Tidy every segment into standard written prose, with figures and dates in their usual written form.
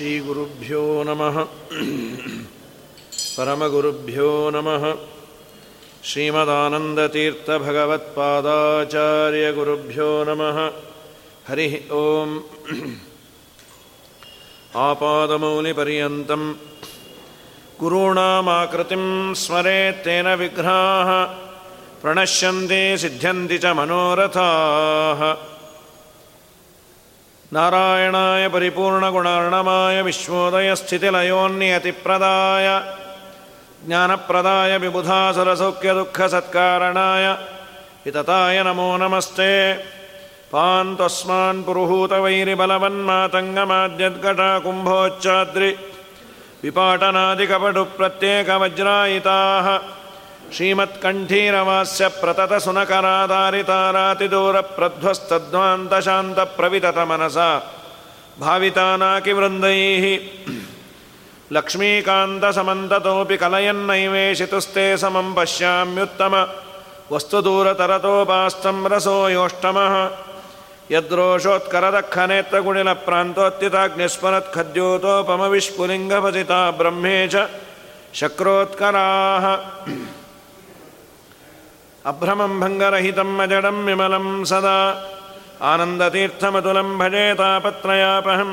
ಶ್ರೀಗುರುಭ್ಯೋ ನಮಃ ಪರಮಗುರುಭ್ಯೋ ನಮಃ ಶ್ರೀಮದಾನಂದತೀರ್ಥಭಗವತ್ಪಾದಾಚಾರ್ಯಗುರುಭ್ಯೋ ನಮಃ ಹರಿ ಓಂ ಆಪಾದಮೌಲಿಪರ್ಯಂತಂ ಗುರುಣಾಮಾಕೃತಿಂ ಸ್ಮರೇತ್ತೇನ ವಿಘ್ನಾಃ ಪ್ರಣಶ್ಯಂತೆ ಸಿದ್ಧ್ಯಂತಿ ಚ ಮನೋರಥಾಃ ನಾರಾಯಣಾಯ ಪರಿಪೂರ್ಣಗುಣಾರ್ಣಮಾಯ ವಿಶ್ವೋದಯಸ್ಥಿತಿಲಯೋನ್ನಿಯತಿಪ್ರದಾಯ ಜ್ಞಾನಪ್ರದಾಯ ವಿಬುಧಾಸುರಸೌಖ್ಯದುಃಖಸತ್ಕಾರಣಾಯ ವಿತತಾಯ ನಮೋ ನಮಸ್ತೆ. ಪಾನ್ ತಸ್ಮಾನ್ ಪುರುಹೂತವೈರಿಬಲವನ್ಮಾತಂಗಮಾದ್ಯದ್ಘಟಾಕುಂಭೋಚ್ಚಾದ್ರಿ ವಿಪಾಟನಾದಿಕಪಟು ಪ್ರತ್ಯೇಕವಜ್ರಾಯಿತಾಃ ಶ್ರೀಮತ್ಕಂಠೀರವಾಸ್ಯ ಪ್ರತತಸುನಕರಾಧಾರಿತಾರಾತಿದೂರಪ್ರಧ್ವಸ್ತಧ್ವಾಂತಶಾಂತಪ್ರವಿತತಮನಸ ಭಾವಿತಾನಾಕಿವೃಂದೈಃ ಲಕ್ಷ್ಮೀಕಾಂತಸಮಂತತೋಪಿ ಕಲಯನ್ನೈವೇಶಿತುಸ್ತೆ ಸಮಂ ಪಶ್ಯಾಮ್ಯುತ್ತಮ ವಸ್ತುದೂರತರತೋಪಾಸ್తం ರಸೋಯೋಷ್ಟಮಃ ಯದ್ರೋಷೋತ್ಕರದಖನೇತ್ರಗುಣಿಲಪ್ರಾಂತೋತ್ತಿತಾಗ್ನಿಸ್ಮರತ್ಖದ್ಯೋತೋಪಮವಿಷ್ಪುಲಿಂಗಭಸಿತಾ ಬ್ರಹ್ಮೇ ಚ ಶಕ್ರೋತ್ಕರಾಃ ಅಭ್ರಮಂ ಭಂಗರಹಿತಂ ಅಜಡಂ ವಿಮಲಂ ಸದಾ ಆನಂದತೀರ್ಥಮತುಲಂ ಭಜೆ ತಾಪತ್ರಯಾಪಹಂ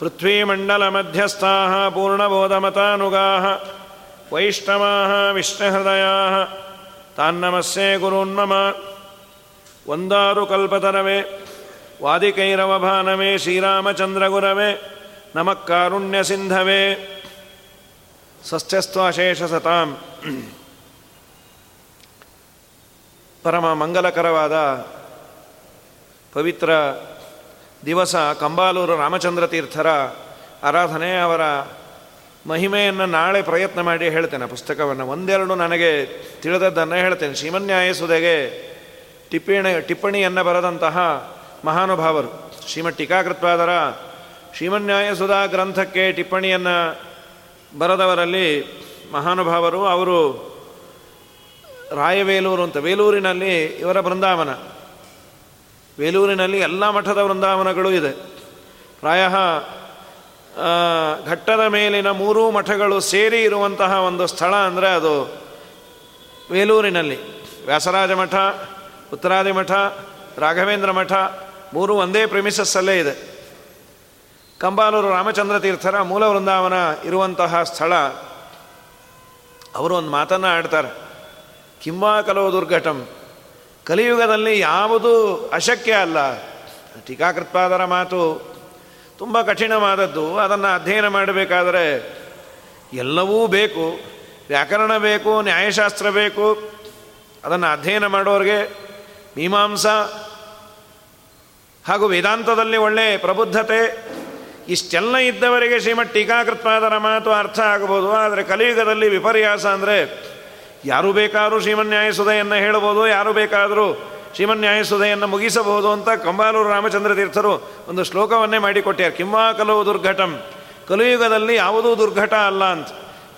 ಪೃಥ್ವೀಮಂಡಲಮಧ್ಯಸ್ಥಾಃ ಪೂರ್ಣಬೋಧಮತಾನುಗಾಃ ವೈಷ್ಣವಾಃ ವಿಷ್ಣುಹೃದಯಾಃ ತಾನ್ನಮಸ್ಸೇ ಗುರುನ್ಮಮ. ವಂದಾರು ಕಲ್ಪತರವೇ ವಾದಿಕೈರವಭಾನವೇ ಶ್ರೀರಾಮಚಂದ್ರಗುರವೇ ನಮಃ ಕಾರುಣ್ಯಸಿಂಧವೇ. ಸಸ್ಯಸ್ತ್ವಾಶೇಷಸತಾಂ. ಪರಮ ಮಂಗಲಕರವಾದ ಪವಿತ್ರ ದಿವಸ ಕಂಬಾಲೂರು ರಾಮಚಂದ್ರ ತೀರ್ಥರ ಆರಾಧನೆ, ಅವರ ಮಹಿಮೆಯನ್ನು ನಾಳೆ ಪ್ರಯತ್ನ ಮಾಡಿ ಹೇಳ್ತೇನೆ. ಪುಸ್ತಕವನ್ನು ಒಂದೆರಡು ನನಗೆ ತಿಳಿದದ್ದನ್ನು ಹೇಳ್ತೇನೆ. ಶ್ರೀಮನ್ಯಾಯಸುಧೆಗೆ ಟಿಪ್ಪಣಿಯನ್ನು ಬರೆದಂತಹ ಮಹಾನುಭಾವರು ಶ್ರೀಮದ್ ಟೀಕಾಕೃತ್ಪಾದರ ಶ್ರೀಮನ್ಯಾಯಸುಧಾ ಗ್ರಂಥಕ್ಕೆ ಟಿಪ್ಪಣಿಯನ್ನು ಬರೆದವರಲ್ಲಿ ಮಹಾನುಭಾವರು. ಅವರು ರಾಯವೇಲೂರು ಅಂತ, ವೇಲೂರಿನಲ್ಲಿ ಇವರ ಬೃಂದಾವನ. ವೇಲೂರಿನಲ್ಲಿ ಎಲ್ಲ ಮಠದ ಬೃಂದಾವನಗಳು ಇದೆ. ಪ್ರಾಯಃ ಘಟ್ಟದ ಮೇಲಿನ ಮೂರೂ ಮಠಗಳು ಸೇರಿ ಇರುವಂತಹ ಒಂದು ಸ್ಥಳ ಅಂದರೆ ಅದು ವೇಲೂರಿನಲ್ಲಿ. ವ್ಯಾಸರಾಜ ಮಠ, ಉತ್ತರಾದಿ ಮಠ, ರಾಘವೇಂದ್ರ ಮಠ ಮೂರೂ ಒಂದೇ ಪ್ರಿಮಿಸಸ್ಸಲ್ಲೇ ಇದೆ. ಕಂಬಾಲೂರು ರಾಮಚಂದ್ರ ತೀರ್ಥರ ಮೂಲ ಬೃಂದಾವನ ಇರುವಂತಹ ಸ್ಥಳ. ಅವರು ಒಂದು ಮಾತನ್ನು ಆಡ್ತಾರೆ, ಕಿಂವಾ ಕಲೋ ದುರ್ಘಟಂ, ಕಲಿಯುಗದಲ್ಲಿ ಯಾವುದೂ ಅಶಕ್ಯ ಅಲ್ಲ. ಟೀಕಾಕೃತ್ಪಾದರ ಮಾತು ತುಂಬ ಕಠಿಣವಾದದ್ದು. ಅದನ್ನು ಅಧ್ಯಯನ ಮಾಡಬೇಕಾದರೆ ಎಲ್ಲವೂ ಬೇಕು. ವ್ಯಾಕರಣ ಬೇಕು, ನ್ಯಾಯಶಾಸ್ತ್ರ ಬೇಕು. ಅದನ್ನು ಅಧ್ಯಯನ ಮಾಡೋರಿಗೆ ಮೀಮಾಂಸಾ ಹಾಗೂ ವೇದಾಂತದಲ್ಲಿ ಒಳ್ಳೆ ಪ್ರಬುದ್ಧತೆ ಇಷ್ಟೆಲ್ಲ ಇದ್ದವರಿಗೆ ಶ್ರೀಮದ್ ಟೀಕಾಕೃತ್ಪಾದರ ಮಾತು ಅರ್ಥ ಆಗ್ಬೋದು. ಆದರೆ ಕಲಿಯುಗದಲ್ಲಿ ವಿಪರ್ಯಾಸ ಅಂದರೆ ಯಾರು ಬೇಕಾದರೂ ಶ್ರೀಮನ್ಯಾಯಸುಧೆಯನ್ನು ಹೇಳ್ಬೋದು, ಯಾರು ಬೇಕಾದರೂ ಶ್ರೀಮನ್ಯಾಯಸುಧೆಯನ್ನು ಮುಗಿಸಬಹುದು ಅಂತ ಕಂಬಾಲೂರು ರಾಮಚಂದ್ರ ತೀರ್ಥರು ಒಂದು ಶ್ಲೋಕವನ್ನೇ ಮಾಡಿಕೊಟ್ಟಾರೆ, ಕಿಂವಾ ಕಲೋ ದುರ್ಘಟಂ, ಕಲಿಯುಗದಲ್ಲಿ ಯಾವುದೂ ದುರ್ಘಟ ಅಲ್ಲ ಅಂತ.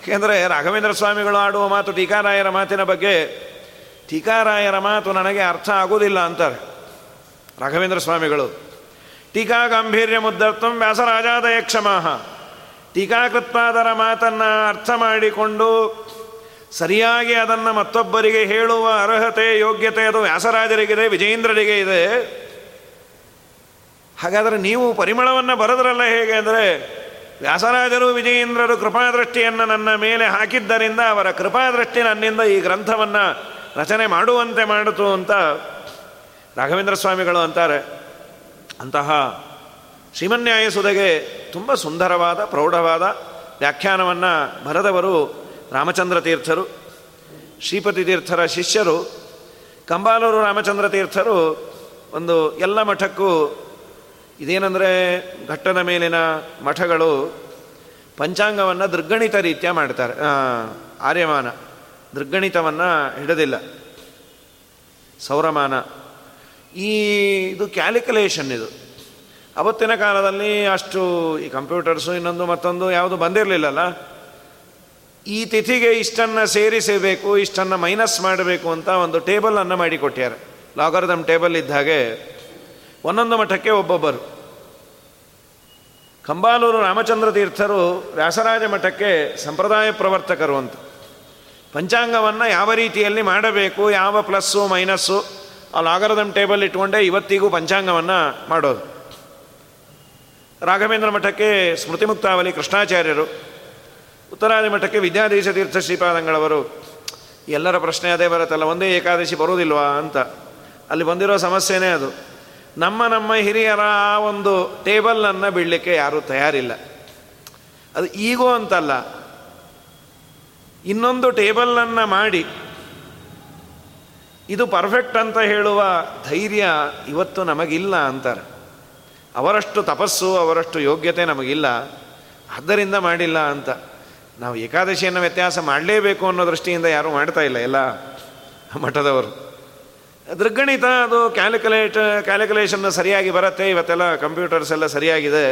ಏಕೆಂದರೆ ರಾಘವೇಂದ್ರ ಸ್ವಾಮಿಗಳು ಆಡುವ ಮಾತು, ಟೀಕಾರಾಯರ ಮಾತಿನ ಬಗ್ಗೆ, ಟೀಕಾರಾಯರ ಮಾತು ನನಗೆ ಅರ್ಥ ಆಗೋದಿಲ್ಲ ಅಂತಾರೆ ರಾಘವೇಂದ್ರ ಸ್ವಾಮಿಗಳು. ಟೀಕಾ ಗಾಂಭೀರ್ಯ ಮುದ್ದರ್ಥಂ ವ್ಯಾಸರಾಜಾದಯ ಕ್ಷಮಾಹ, ಟೀಕಾಕೃತ್ಪಾದರ ಮಾತನ್ನು ಅರ್ಥ ಮಾಡಿಕೊಂಡು ಸರಿಯಾಗಿ ಅದನ್ನು ಮತ್ತೊಬ್ಬರಿಗೆ ಹೇಳುವ ಅರ್ಹತೆ, ಯೋಗ್ಯತೆ ಅದು ವ್ಯಾಸರಾಜರಿಗಿದೆ, ವಿಜಯೇಂದ್ರರಿಗೆ ಇದೆ. ಹಾಗಾದರೆ ನೀವು ಪರಿಮಳವನ್ನು ಬರೆದ್ರಲ್ಲ ಹೇಗೆ ಅಂದರೆ, ವ್ಯಾಸರಾಜರು ವಿಜಯೇಂದ್ರರು ಕೃಪಾದೃಷ್ಟಿಯನ್ನು ನನ್ನ ಮೇಲೆ ಹಾಕಿದ್ದರಿಂದ ಅವರ ಕೃಪಾದೃಷ್ಟಿ ನನ್ನಿಂದ ಈ ಗ್ರಂಥವನ್ನು ರಚನೆ ಮಾಡುವಂತೆ ಮಾಡಿತು ಅಂತ ರಾಘವೇಂದ್ರ ಸ್ವಾಮಿಗಳು ಅಂತಾರೆ. ಅಂತಹ ಶ್ರೀಮನ್ಯಾಯಸುಧೆಗೆ ತುಂಬ ಸುಂದರವಾದ ಪ್ರೌಢವಾದ ವ್ಯಾಖ್ಯಾನವನ್ನು ಬರೆದವರು ರಾಮಚಂದ್ರ ತೀರ್ಥರು. ಶ್ರೀಪತಿ ತೀರ್ಥರ ಶಿಷ್ಯರು ಕಂಬಾಲೂರು ರಾಮಚಂದ್ರ ತೀರ್ಥರು. ಒಂದು ಎಲ್ಲ ಮಠಕ್ಕೂ ಇದೇನೆಂದರೆ, ಘಟ್ಟದ ಮೇಲಿನ ಮಠಗಳು ಪಂಚಾಂಗವನ್ನು ದೃಗ್ಗಣಿತ ರೀತಿಯ ಮಾಡ್ತಾರೆ. ಆರ್ಯಮಾನ ದೃಗ್ಗಣಿತವನ್ನು ಹಿಡದಿಲ್ಲ, ಸೌರಮಾನ. ಇದು ಕ್ಯಾಲ್ಕುಲೇಷನ್. ಇದು ಅವತ್ತಿನ ಕಾಲದಲ್ಲಿ ಅಷ್ಟು ಈ ಕಂಪ್ಯೂಟರ್ಸು ಇನ್ನೊಂದು ಮತ್ತೊಂದು ಯಾವುದು ಬಂದಿರಲಿಲ್ಲಲ್ಲ. ಈ ತಿಥಿಗೆ ಇಷ್ಟನ್ನು ಸೇರಿಸಬೇಕು, ಇಷ್ಟನ್ನು ಮೈನಸ್ ಮಾಡಬೇಕು ಅಂತ ಒಂದು ಟೇಬಲನ್ನು ಮಾಡಿಕೊಟ್ಟಾರೆ. ಲಾಗರಿಥಮ್ ಟೇಬಲ್ ಇದ್ದಾಗೆ ಒಂದೊಂದು ಮಠಕ್ಕೆ ಒಬ್ಬೊಬ್ಬರು. ಕಂಬಾಲೂರು ರಾಮಚಂದ್ರ ತೀರ್ಥರು ವ್ಯಾಸರಾಜ ಮಠಕ್ಕೆ ಸಂಪ್ರದಾಯ ಪ್ರವರ್ತಕರು ಅಂತ. ಪಂಚಾಂಗವನ್ನು ಯಾವ ರೀತಿಯಲ್ಲಿ ಮಾಡಬೇಕು, ಯಾವ ಪ್ಲಸ್ಸು ಮೈನಸ್ಸು ಆ ಲಾಗರದಮ್ ಟೇಬಲ್ ಇಟ್ಕೊಂಡೇ ಇವತ್ತಿಗೂ ಪಂಚಾಂಗವನ್ನು ಮಾಡೋದು. ರಾಘವೇಂದ್ರ ಮಠಕ್ಕೆ ಸ್ಮೃತಿ ಮುಕ್ತಾವಲಿ ಕೃಷ್ಣಾಚಾರ್ಯರು, ಉತ್ತರಾದಿ ಮಠಕ್ಕೆ ವಿದ್ಯಾಧೀಶ ತೀರ್ಥ ಶ್ರೀಪಾದಂಗಳವರು. ಎಲ್ಲರ ಪ್ರಶ್ನೆ ಅದೇ ಬರುತ್ತಲ್ಲ, ಒಂದೇ ಏಕಾದಶಿ ಬರೋದಿಲ್ವಾ ಅಂತ. ಅಲ್ಲಿ ಬಂದಿರೋ ಸಮಸ್ಯೆನೇ ಅದು. ನಮ್ಮ ಹಿರಿಯರ ಆ ಒಂದು ಟೇಬಲನ್ನು ಬಿಡಲಿಕ್ಕೆ ಯಾರೂ ತಯಾರಿಲ್ಲ. ಅದು ಈಗೋ ಅಂತಲ್ಲ, ಇನ್ನೊಂದು ಟೇಬಲನ್ನು ಮಾಡಿ ಇದು ಪರ್ಫೆಕ್ಟ್ ಅಂತ ಹೇಳುವ ಧೈರ್ಯ ಇವತ್ತು ನಮಗಿಲ್ಲ ಅಂತಾರೆ. ಅವರಷ್ಟು ತಪಸ್ಸು, ಅವರಷ್ಟು ಯೋಗ್ಯತೆ ನಮಗಿಲ್ಲ, ಆದ್ದರಿಂದ ಮಾಡಿಲ್ಲ ಅಂತ. ನಾವು ಏಕಾದಶಿಯನ್ನು ವ್ಯತ್ಯಾಸ ಮಾಡಲೇಬೇಕು ಅನ್ನೋ ದೃಷ್ಟಿಯಿಂದ ಯಾರೂ ಮಾಡ್ತಾ ಇಲ್ಲ ಎಲ್ಲ ಮಠದವರು. ದೃಗ್ಗಣಿತ ಅದು ಕ್ಯಾಲ್ಕುಲೇಷನ್ ಸರಿಯಾಗಿ ಬರುತ್ತೆ, ಇವತ್ತೆಲ್ಲ ಕಂಪ್ಯೂಟರ್ಸ್ ಎಲ್ಲ ಸರಿಯಾಗಿದೆ,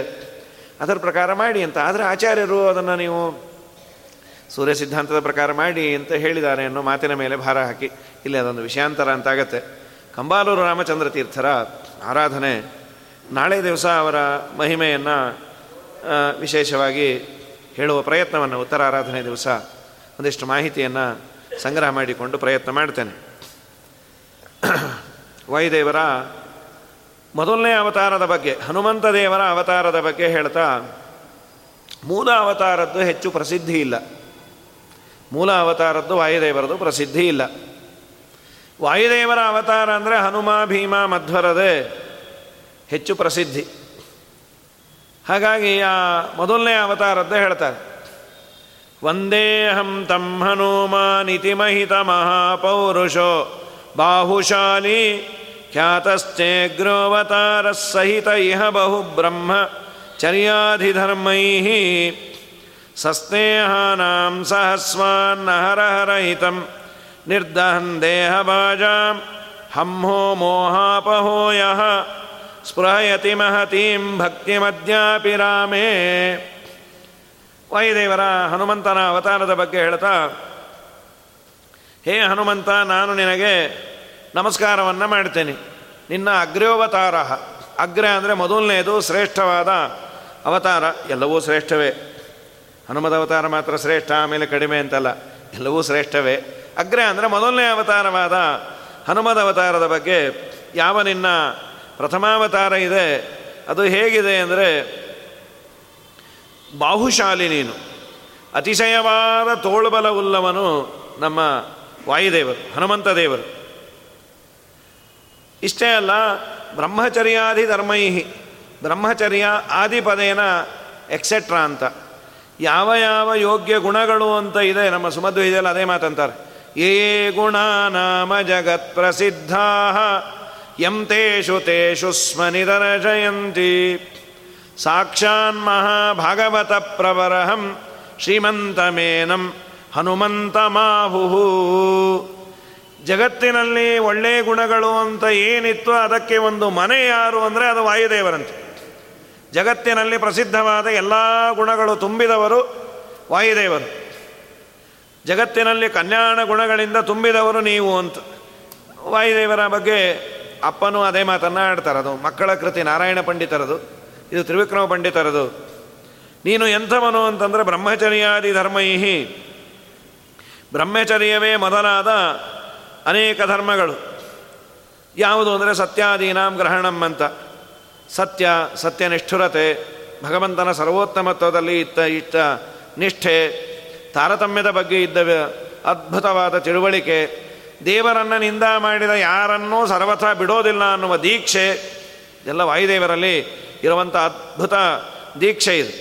ಅದರ ಪ್ರಕಾರ ಮಾಡಿ ಅಂತ. ಆದರೆ ಆಚಾರ್ಯರು ಅದನ್ನು ನೀವು ಸೂರ್ಯ ಸಿದ್ಧಾಂತದ ಪ್ರಕಾರ ಮಾಡಿ ಅಂತ ಹೇಳಿದ್ದಾರೆ ಅನ್ನೋ ಮಾತಿನ ಮೇಲೆ ಭಾರ ಹಾಕಿ ಇಲ್ಲಿ ಅದೊಂದು ವಿಷಯಾಂತರ ಅಂತಾಗತ್ತೆ. ಕಂಬಾಲೂರು ರಾಮಚಂದ್ರ ತೀರ್ಥರ ಆರಾಧನೆ, ನಾಳೆ ದಿವಸ ಅವರ ಮಹಿಮೆಯನ್ನು ವಿಶೇಷವಾಗಿ ಹೇಳುವ ಪ್ರಯತ್ನವನ್ನು ಉತ್ತರ ಆರಾಧನೆ ದಿವಸ ಒಂದಿಷ್ಟು ಮಾಹಿತಿಯನ್ನು ಸಂಗ್ರಹ ಮಾಡಿಕೊಂಡು ಪ್ರಯತ್ನ ಮಾಡ್ತೇನೆ. ವಾಯುದೇವರ ಮೊದಲನೇ ಅವತಾರದ ಬಗ್ಗೆ, ಹನುಮಂತ ದೇವರ ಅವತಾರದ ಬಗ್ಗೆ ಹೇಳ್ತಾ, ಮೂಲ ಅವತಾರದ್ದು ಹೆಚ್ಚು ಪ್ರಸಿದ್ಧಿ ಇಲ್ಲ. ಮೂಲ ಅವತಾರದ್ದು ವಾಯುದೇವರದ್ದು ಪ್ರಸಿದ್ಧಿ ಇಲ್ಲ. ವಾಯುದೇವರ ಅವತಾರ ಅಂದರೆ ಹನುಮ, ಭೀಮ, ಮಧ್ವರದೇ ಹೆಚ್ಚು ಪ್ರಸಿದ್ಧಿ. ಹಾಗಾಗಿ ಆ ಮೊದಲನೇ ಅವತಾರದ್ದೇ ಹೇಳ್ತಾರೆ. ವಂದೇಹಂ ತಂ ಹನುಮಾನಿತಿ ಮಹಿತ ಮಹಾಪೌರುಷೋ ಬಾಹುಶಾಲಿ ಖ್ಯಾತಶ್ಚೇಗ್ರೋವತಾರ ಸಹಿತ ಇಹ ಬಹು ಬ್ರಹ್ಮಚರ್ಯಾಧಿಧರ್ಮೈ ಸಸ್ನೇಹಾನಾಂ ಸಹಸ್ವಾನ್ನಹರಹರಹಿತಂ ನಿರ್ದಹನ್ ದೇಹಭಾಜಾಂ ಹಂಹೋ ಮೋಹಾಪಹೋಯಃ ಸ್ಪೃಹಯತಿ ಮಹತೀಂ ಭಕ್ತಿಮದ್ಯಾಪಿ ರಾಮೇ. ವಾಯುದೇವರ ಹನುಮಂತನ ಅವತಾರದ ಬಗ್ಗೆ ಹೇಳ್ತಾ, ಹೇ ಹನುಮಂತ, ನಾನು ನಿನಗೆ ನಮಸ್ಕಾರವನ್ನು ಮಾಡ್ತೇನೆ. ನಿನ್ನ ಅಗ್ರ್ಯೋವತಾರ, ಅಗ್ರ ಅಂದರೆ ಮೊದಲನೇದು, ಶ್ರೇಷ್ಠವಾದ ಅವತಾರ. ಎಲ್ಲವೂ ಶ್ರೇಷ್ಠವೇ, ಹನುಮದ ಅವತಾರ ಮಾತ್ರ ಶ್ರೇಷ್ಠ ಆಮೇಲೆ ಕಡಿಮೆ ಅಂತಲ್ಲ, ಎಲ್ಲವೂ ಶ್ರೇಷ್ಠವೇ. ಅಗ್ರ ಅಂದರೆ ಮೊದಲನೇ ಅವತಾರವಾದ ಹನುಮದ ಅವತಾರದ ಬಗ್ಗೆ ಯಾವ ನಿನ್ನ ಪ್ರಥಮಾವತಾರ ಇದೆ, ಅದು ಹೇಗಿದೆ ಅಂದರೆ, ಬಾಹುಶಾಲಿ ನೀನು, ಅತಿಶಯವಾದ ತೋಳುಬಲ ಉಳ್ಳವನು ನಮ್ಮ ವಾಯುದೇವರು, ಹನುಮಂತ ದೇವರು. ಇಷ್ಟೇ ಅಲ್ಲ, ಬ್ರಹ್ಮಚರ್ಯಾಧಿ ಧರ್ಮೈಹಿ, ಬ್ರಹ್ಮಚರ್ಯ ಆದಿಪದೇನ ಎಕ್ಸೆಟ್ರಾ ಅಂತ ಯಾವ ಯಾವ ಯೋಗ್ಯ ಗುಣಗಳು ಅಂತ ಇದೆ ನಮ್ಮ ಸುಮಧ್ವ ಇದೆಯಲ್ಲ, ಅದೇ ಮಾತಂತಾರೆ. ಯೇ ಗುಣ ನಾಮ ಜಗತ್ ಪ್ರಸಿದ್ಧಾ ಯಂ ತೇಷು ತೇಷು ಸ್ಮನಿದರ್ಶಯಂತಿ ಸಾಕ್ಷಾನ್ ಮಹಾಭಾಗವತ ಪ್ರವರಹಂ ಶ್ರೀಮಂತಮೇನಂ ಹನುಮಂತ ಮಾಹುಹು. ಜಗತ್ತಿನಲ್ಲಿ ಒಳ್ಳೆಯ ಗುಣಗಳು ಅಂತ ಏನಿತ್ತು ಅದಕ್ಕೆ ಒಂದು ಮನೆ ಯಾರು ಅಂದರೆ ಅದು ವಾಯುದೇವರಂತೆ. ಜಗತ್ತಿನಲ್ಲಿ ಪ್ರಸಿದ್ಧವಾದ ಎಲ್ಲ ಗುಣಗಳು ತುಂಬಿದವರು ವಾಯುದೇವರು. ಜಗತ್ತಿನಲ್ಲಿ ಕಲ್ಯಾಣ ಗುಣಗಳಿಂದ ತುಂಬಿದವರು ನೀವು ಅಂತ ವಾಯುದೇವರ ಬಗ್ಗೆ ಅಪ್ಪನೂ ಅದೇ ಮಾತನ್ನು ಆಡ್ತಾರದು. ಮಕ್ಕಳ ಕೃತಿ ನಾರಾಯಣ ಪಂಡಿತರದು, ಇದು ತ್ರಿವಿಕ್ರಮ ಪಂಡಿತರದು. ನೀನು ಎಂಥವನು ಅಂತಂದರೆ ಬ್ರಹ್ಮಚರ್ಯಾದಿ ಧರ್ಮೈಹಿ, ಬ್ರಹ್ಮಚರ್ಯವೇ ಮೊದಲಾದ ಅನೇಕ ಧರ್ಮಗಳು. ಯಾವುದು ಅಂದರೆ ಸತ್ಯಾದೀನಾಂ ಗ್ರಹಣಂ ಅಂತ, ಸತ್ಯ, ಸತ್ಯನಿಷ್ಠುರತೆ, ಭಗವಂತನ ಸರ್ವೋತ್ತಮತ್ವದಲ್ಲಿ ಇಟ್ಟ ನಿಷ್ಠೆ, ತಾರತಮ್ಯದ ಬಗ್ಗೆ ಇದ್ದ ಅದ್ಭುತವಾದ ತಿಳುವಳಿಕೆ, ದೇವರನ್ನು ನಿಂದ ಮಾಡಿದ ಯಾರನ್ನೂ ಸರ್ವಥಾ ಬಿಡೋದಿಲ್ಲ ಅನ್ನುವ ದೀಕ್ಷೆ, ಎಲ್ಲ ವಾಯುದೇವರಲ್ಲಿ ಇರುವಂಥ ಅದ್ಭುತ ದೀಕ್ಷೆ ಇದು.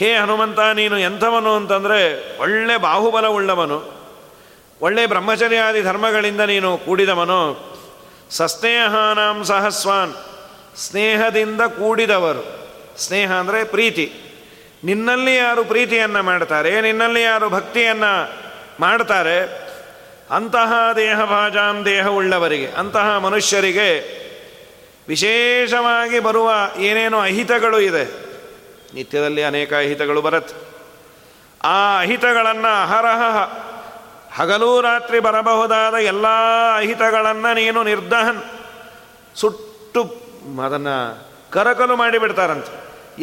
ಹೇ ಹನುಮಂತ, ನೀನು ಎಂಥವನು ಅಂತಂದರೆ ಒಳ್ಳೆ ಬಾಹುಬಲ ಉಳ್ಳವನು, ಒಳ್ಳೆ ಬ್ರಹ್ಮಚರ್ಯಾದಿ ಧರ್ಮಗಳಿಂದ ನೀನು ಕೂಡಿದವನು. ಸಸ್ನೇಹಾನಾಂ ಸಹಸ್ವಾನ್, ಸ್ನೇಹದಿಂದ ಕೂಡಿದವರು. ಸ್ನೇಹ ಅಂದರೆ ಪ್ರೀತಿ. ನಿನ್ನಲ್ಲಿ ಯಾರು ಪ್ರೀತಿಯನ್ನು ಮಾಡ್ತಾರೆ, ನಿನ್ನಲ್ಲಿ ಯಾರು ಭಕ್ತಿಯನ್ನು ಮಾಡ್ತಾರೆ, ಅಂತಹ ದೇಹಭಾಜಾಂ ದೇಹವುಳ್ಳವರಿಗೆ, ಅಂತಹ ಮನುಷ್ಯರಿಗೆ ವಿಶೇಷವಾಗಿ ಬರುವ ಏನೇನೋ ಅಹಿತಗಳು ಇದೆ, ನಿತ್ಯದಲ್ಲಿ ಅನೇಕ ಅಹಿತಗಳು ಬರುತ್ತೆ. ಆ ಅಹಿತಗಳನ್ನು ಹರಹ, ಹಗಲೂ ರಾತ್ರಿ ಬರಬಹುದಾದ ಎಲ್ಲ ಅಹಿತಗಳನ್ನು ನೀನು ನಿರ್ದಹನ್, ಸುಟ್ಟು ಅದನ್ನು ಕರಕಲು ಮಾಡಿಬಿಡ್ತಾರಂತೆ.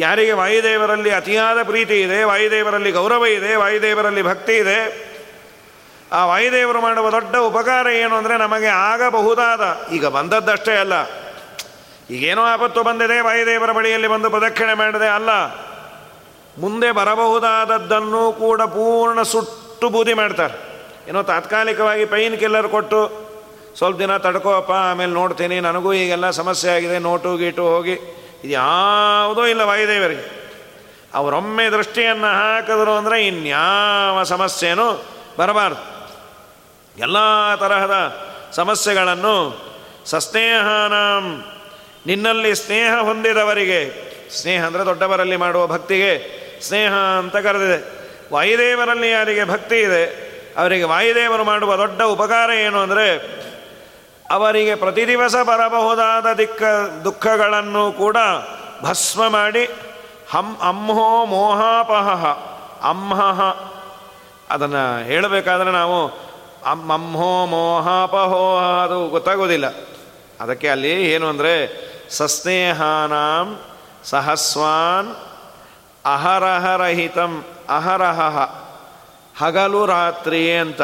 ಯಾರಿಗೆ ವಾಯುದೇವರಲ್ಲಿ ಅತಿಯಾದ ಪ್ರೀತಿ ಇದೆ, ವಾಯುದೇವರಲ್ಲಿ ಗೌರವ ಇದೆ, ವಾಯುದೇವರಲ್ಲಿ ಭಕ್ತಿ ಇದೆ, ಆ ವಾಯುದೇವರು ಮಾಡುವ ದೊಡ್ಡ ಉಪಕಾರ ಏನು ಅಂದರೆ ನಮಗೆ ಆಗಬಹುದಾದ, ಈಗ ಬಂದದ್ದಷ್ಟೇ ಅಲ್ಲ, ಈಗೇನೋ ಆಪತ್ತು ಬಂದಿದೆ ವಾಯುದೇವರ ಬಳಿಯಲ್ಲಿ ಬಂದು ಪ್ರದಕ್ಷಿಣೆ ಮಾಡಿದೆ ಅಲ್ಲ, ಮುಂದೆ ಬರಬಹುದಾದದ್ದನ್ನು ಕೂಡ ಪೂರ್ಣ ಸುಟ್ಟು ಬೂದಿ ಮಾಡ್ತಾರೆ. ಏನೋ ತಾತ್ಕಾಲಿಕವಾಗಿ ಪೈನ್ ಕಿಲ್ಲರ್ ಕೊಟ್ಟು ಸ್ವಲ್ಪ ದಿನ ತಡ್ಕೋಪ್ಪ ಆಮೇಲೆ ನೋಡ್ತೀನಿ, ನನಗೂ ಈಗೆಲ್ಲ ಸಮಸ್ಯೆ ಆಗಿದೆ, ನೋಟು ಗೀಟು ಹೋಗಿ ಇದು ಯಾವುದೂ ಇಲ್ಲ ವಾಯುದೇವರಿಗೆ. ಅವರೊಮ್ಮೆ ದೃಷ್ಟಿಯನ್ನು ಹಾಕಿದ್ರು ಅಂದರೆ ಇನ್ಯಾವ ಸಮಸ್ಯೆನೂ ಬರಬಾರ್ದು. ಎಲ್ಲ ತರಹದ ಸಮಸ್ಯೆಗಳನ್ನು ಸಸ್ನೇಹಾನಾಂ, ನಿನ್ನಲ್ಲಿ ಸ್ನೇಹ ಹೊಂದಿದವರಿಗೆ, ಸ್ನೇಹ ಅಂದರೆ ದೊಡ್ಡವರಲ್ಲಿ ಮಾಡುವ ಭಕ್ತಿಗೆ ಸ್ನೇಹ ಅಂತ ಕರೆದಿದೆ. ವಾಯುದೇವರಲ್ಲಿ ಯಾರಿಗೆ ಭಕ್ತಿ ಇದೆ ಅವರಿಗೆ ವಾಯುದೇವರು ಮಾಡುವ ದೊಡ್ಡ ಉಪಕಾರ ಏನು ಅಂದರೆ ಅವರಿಗೆ ಪ್ರತಿ ದಿವಸ ಬರಬಹುದಾದ ದುಃಖಗಳನ್ನು ಕೂಡ ಭಸ್ಮ ಮಾಡಿ ಅಂಹೋ ಮೋಹಾಪಹ, ಅಂಹ ಅದನ್ನು ಹೇಳಬೇಕಾದ್ರೆ ನಾವು ಅಂಹೋ ಮೋಹಾಪಹೋ ಅದು ಗೊತ್ತಾಗೋದಿಲ್ಲ. ಅದಕ್ಕೆ ಅಲ್ಲಿ ಏನು ಅಂದರೆ ಸಸ್ನೇಹಾನಾಂ ಸಹಸ್ವಾನ್ ಅಹರಹರಹಿತಂ, ಅಹರಹ ಹಗಲು ರಾತ್ರಿ ಅಂತ,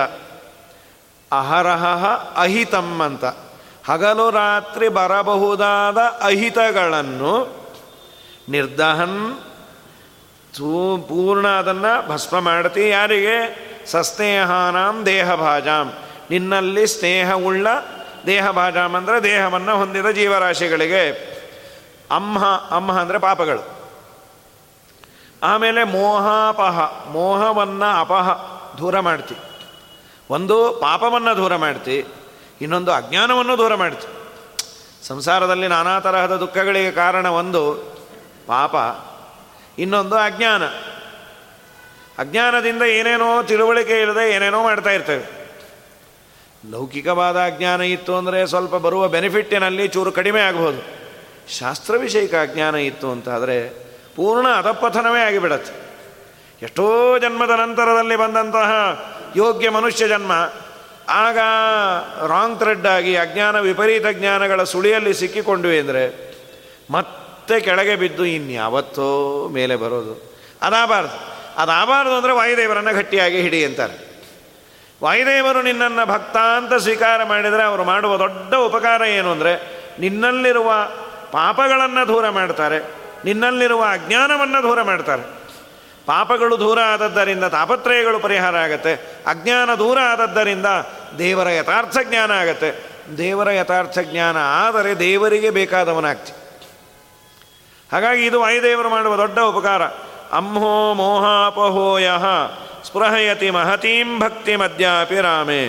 ಅಹರಹ ಅಹಿತಂ ಅಂತ, ಹಗಲು ರಾತ್ರಿ ಬರಬಹುದಾದ ಅಹಿತಗಳನ್ನು ನಿರ್ದಹನ್ ಪೂರ್ಣ ಅದನ್ನು ಭಸ್ಮ ಮಾಡ್ತಿ. ಯಾರಿಗೆ? ಸಸ್ನೇಹಾನಾಂ ದೇಹಭಾಜಾಂ, ನಿನ್ನಲ್ಲಿ ಸ್ನೇಹವುಳ್ಳ ದೇಹಭಾಜಾಮ್ ಅಂದರೆ ದೇಹವನ್ನು ಹೊಂದಿದ ಜೀವರಾಶಿಗಳಿಗೆ. ಅಂಹ, ಅಂಹ ಅಂದರೆ ಪಾಪಗಳು. ಆಮೇಲೆ ಮೋಹಾಪಹ, ಮೋಹವನ್ನು ಅಪಹ ದೂರ ಮಾಡ್ತಿ. ಒಂದು ಪಾಪವನ್ನು ದೂರ ಮಾಡ್ತಿ, ಇನ್ನೊಂದು ಅಜ್ಞಾನವನ್ನು ದೂರ ಮಾಡ್ತಿ. ಸಂಸಾರದಲ್ಲಿ ನಾನಾ ತರಹದ ದುಃಖಗಳಿಗೆ ಕಾರಣ ಒಂದು ಪಾಪ, ಇನ್ನೊಂದು ಅಜ್ಞಾನ. ಅಜ್ಞಾನದಿಂದ ಏನೇನೋ ತಿಳುವಳಿಕೆ ಇಲ್ಲದೆ ಏನೇನೋ ಮಾಡ್ತಾ ಇರ್ತೇವೆ. ಲೌಕಿಕವಾದ ಅಜ್ಞಾನ ಇತ್ತು ಅಂದರೆ ಸ್ವಲ್ಪ ಬರುವ ಬೆನಿಫಿಟ್ಟಿನಲ್ಲಿ ಚೂರು ಕಡಿಮೆ ಆಗ್ಬೋದು. ಶಾಸ್ತ್ರ ವಿಷಯಕ ಅಜ್ಞಾನ ಇತ್ತು ಅಂತಾದರೆ ಪೂರ್ಣ ಅಧಪತನವೇ ಆಗಿಬಿಡತ್ತೆ. ಎಷ್ಟೋ ಜನ್ಮದ ನಂತರದಲ್ಲಿ ಬಂದಂತಹ ಯೋಗ್ಯ ಮನುಷ್ಯ ಜನ್ಮ ಆಗ ರಾಂಗ್ ಥ್ರೆಡ್ ಆಗಿ ಅಜ್ಞಾನ, ವಿಪರೀತ ಜ್ಞಾನಗಳ ಸುಳಿಯಲ್ಲಿ ಸಿಕ್ಕಿಕೊಂಡ್ವಿ ಅಂದರೆ ಮತ್ತೆ ಕೆಳಗೆ ಬಿದ್ದು ಇನ್ಯಾವತ್ತೋ ಮೇಲೆ ಬರೋದು. ಅದಾಬಾರ್ದು. ಅದಾಬಾರ್ದು ಅಂದರೆ ವಾಯುದೇವರನ್ನು ಗಟ್ಟಿಯಾಗಿ ಹಿಡಿ ಅಂತಾರೆ. ವಾಯುದೇವರು ನಿನ್ನನ್ನು ಭಕ್ತ ಅಂತ ಸ್ವೀಕಾರ ಮಾಡಿದರೆ ಅವರು ಮಾಡುವ ದೊಡ್ಡ ಉಪಕಾರ ಏನು ಅಂದರೆ ನಿನ್ನಲ್ಲಿರುವ ಪಾಪಗಳನ್ನು ದೂರ ಮಾಡ್ತಾರೆ, ನಿನ್ನಲ್ಲಿರುವ ಅಜ್ಞಾನವನ್ನು ದೂರ ಮಾಡ್ತಾರೆ. ಪಾಪಗಳು ದೂರ ಆದದ್ದರಿಂದ ತಾಪತ್ರಯಗಳು ಪರಿಹಾರ ಆಗತ್ತೆ, ಅಜ್ಞಾನ ದೂರ ಆದದ್ದರಿಂದ ದೇವರ ಯಥಾರ್ಥ ಜ್ಞಾನ ಆಗತ್ತೆ. ದೇವರ ಯಥಾರ್ಥ ಜ್ಞಾನ ಆದರೆ ದೇವರಿಗೆ ಬೇಕಾದವನಾಗ್ತಿ. ಹಾಗಾಗಿ ಇದು ವಾಯುದೇವರು ಮಾಡುವ ದೊಡ್ಡ ಉಪಕಾರ. ಅಂಹೋ ಮೋಹಾಪಹೋಯ ಸ್ಪೃಹಯತಿ ಮಹತೀಂ ಭಕ್ತಿ ಮಧ್ಯಾಪಿ ರಾಮೇ.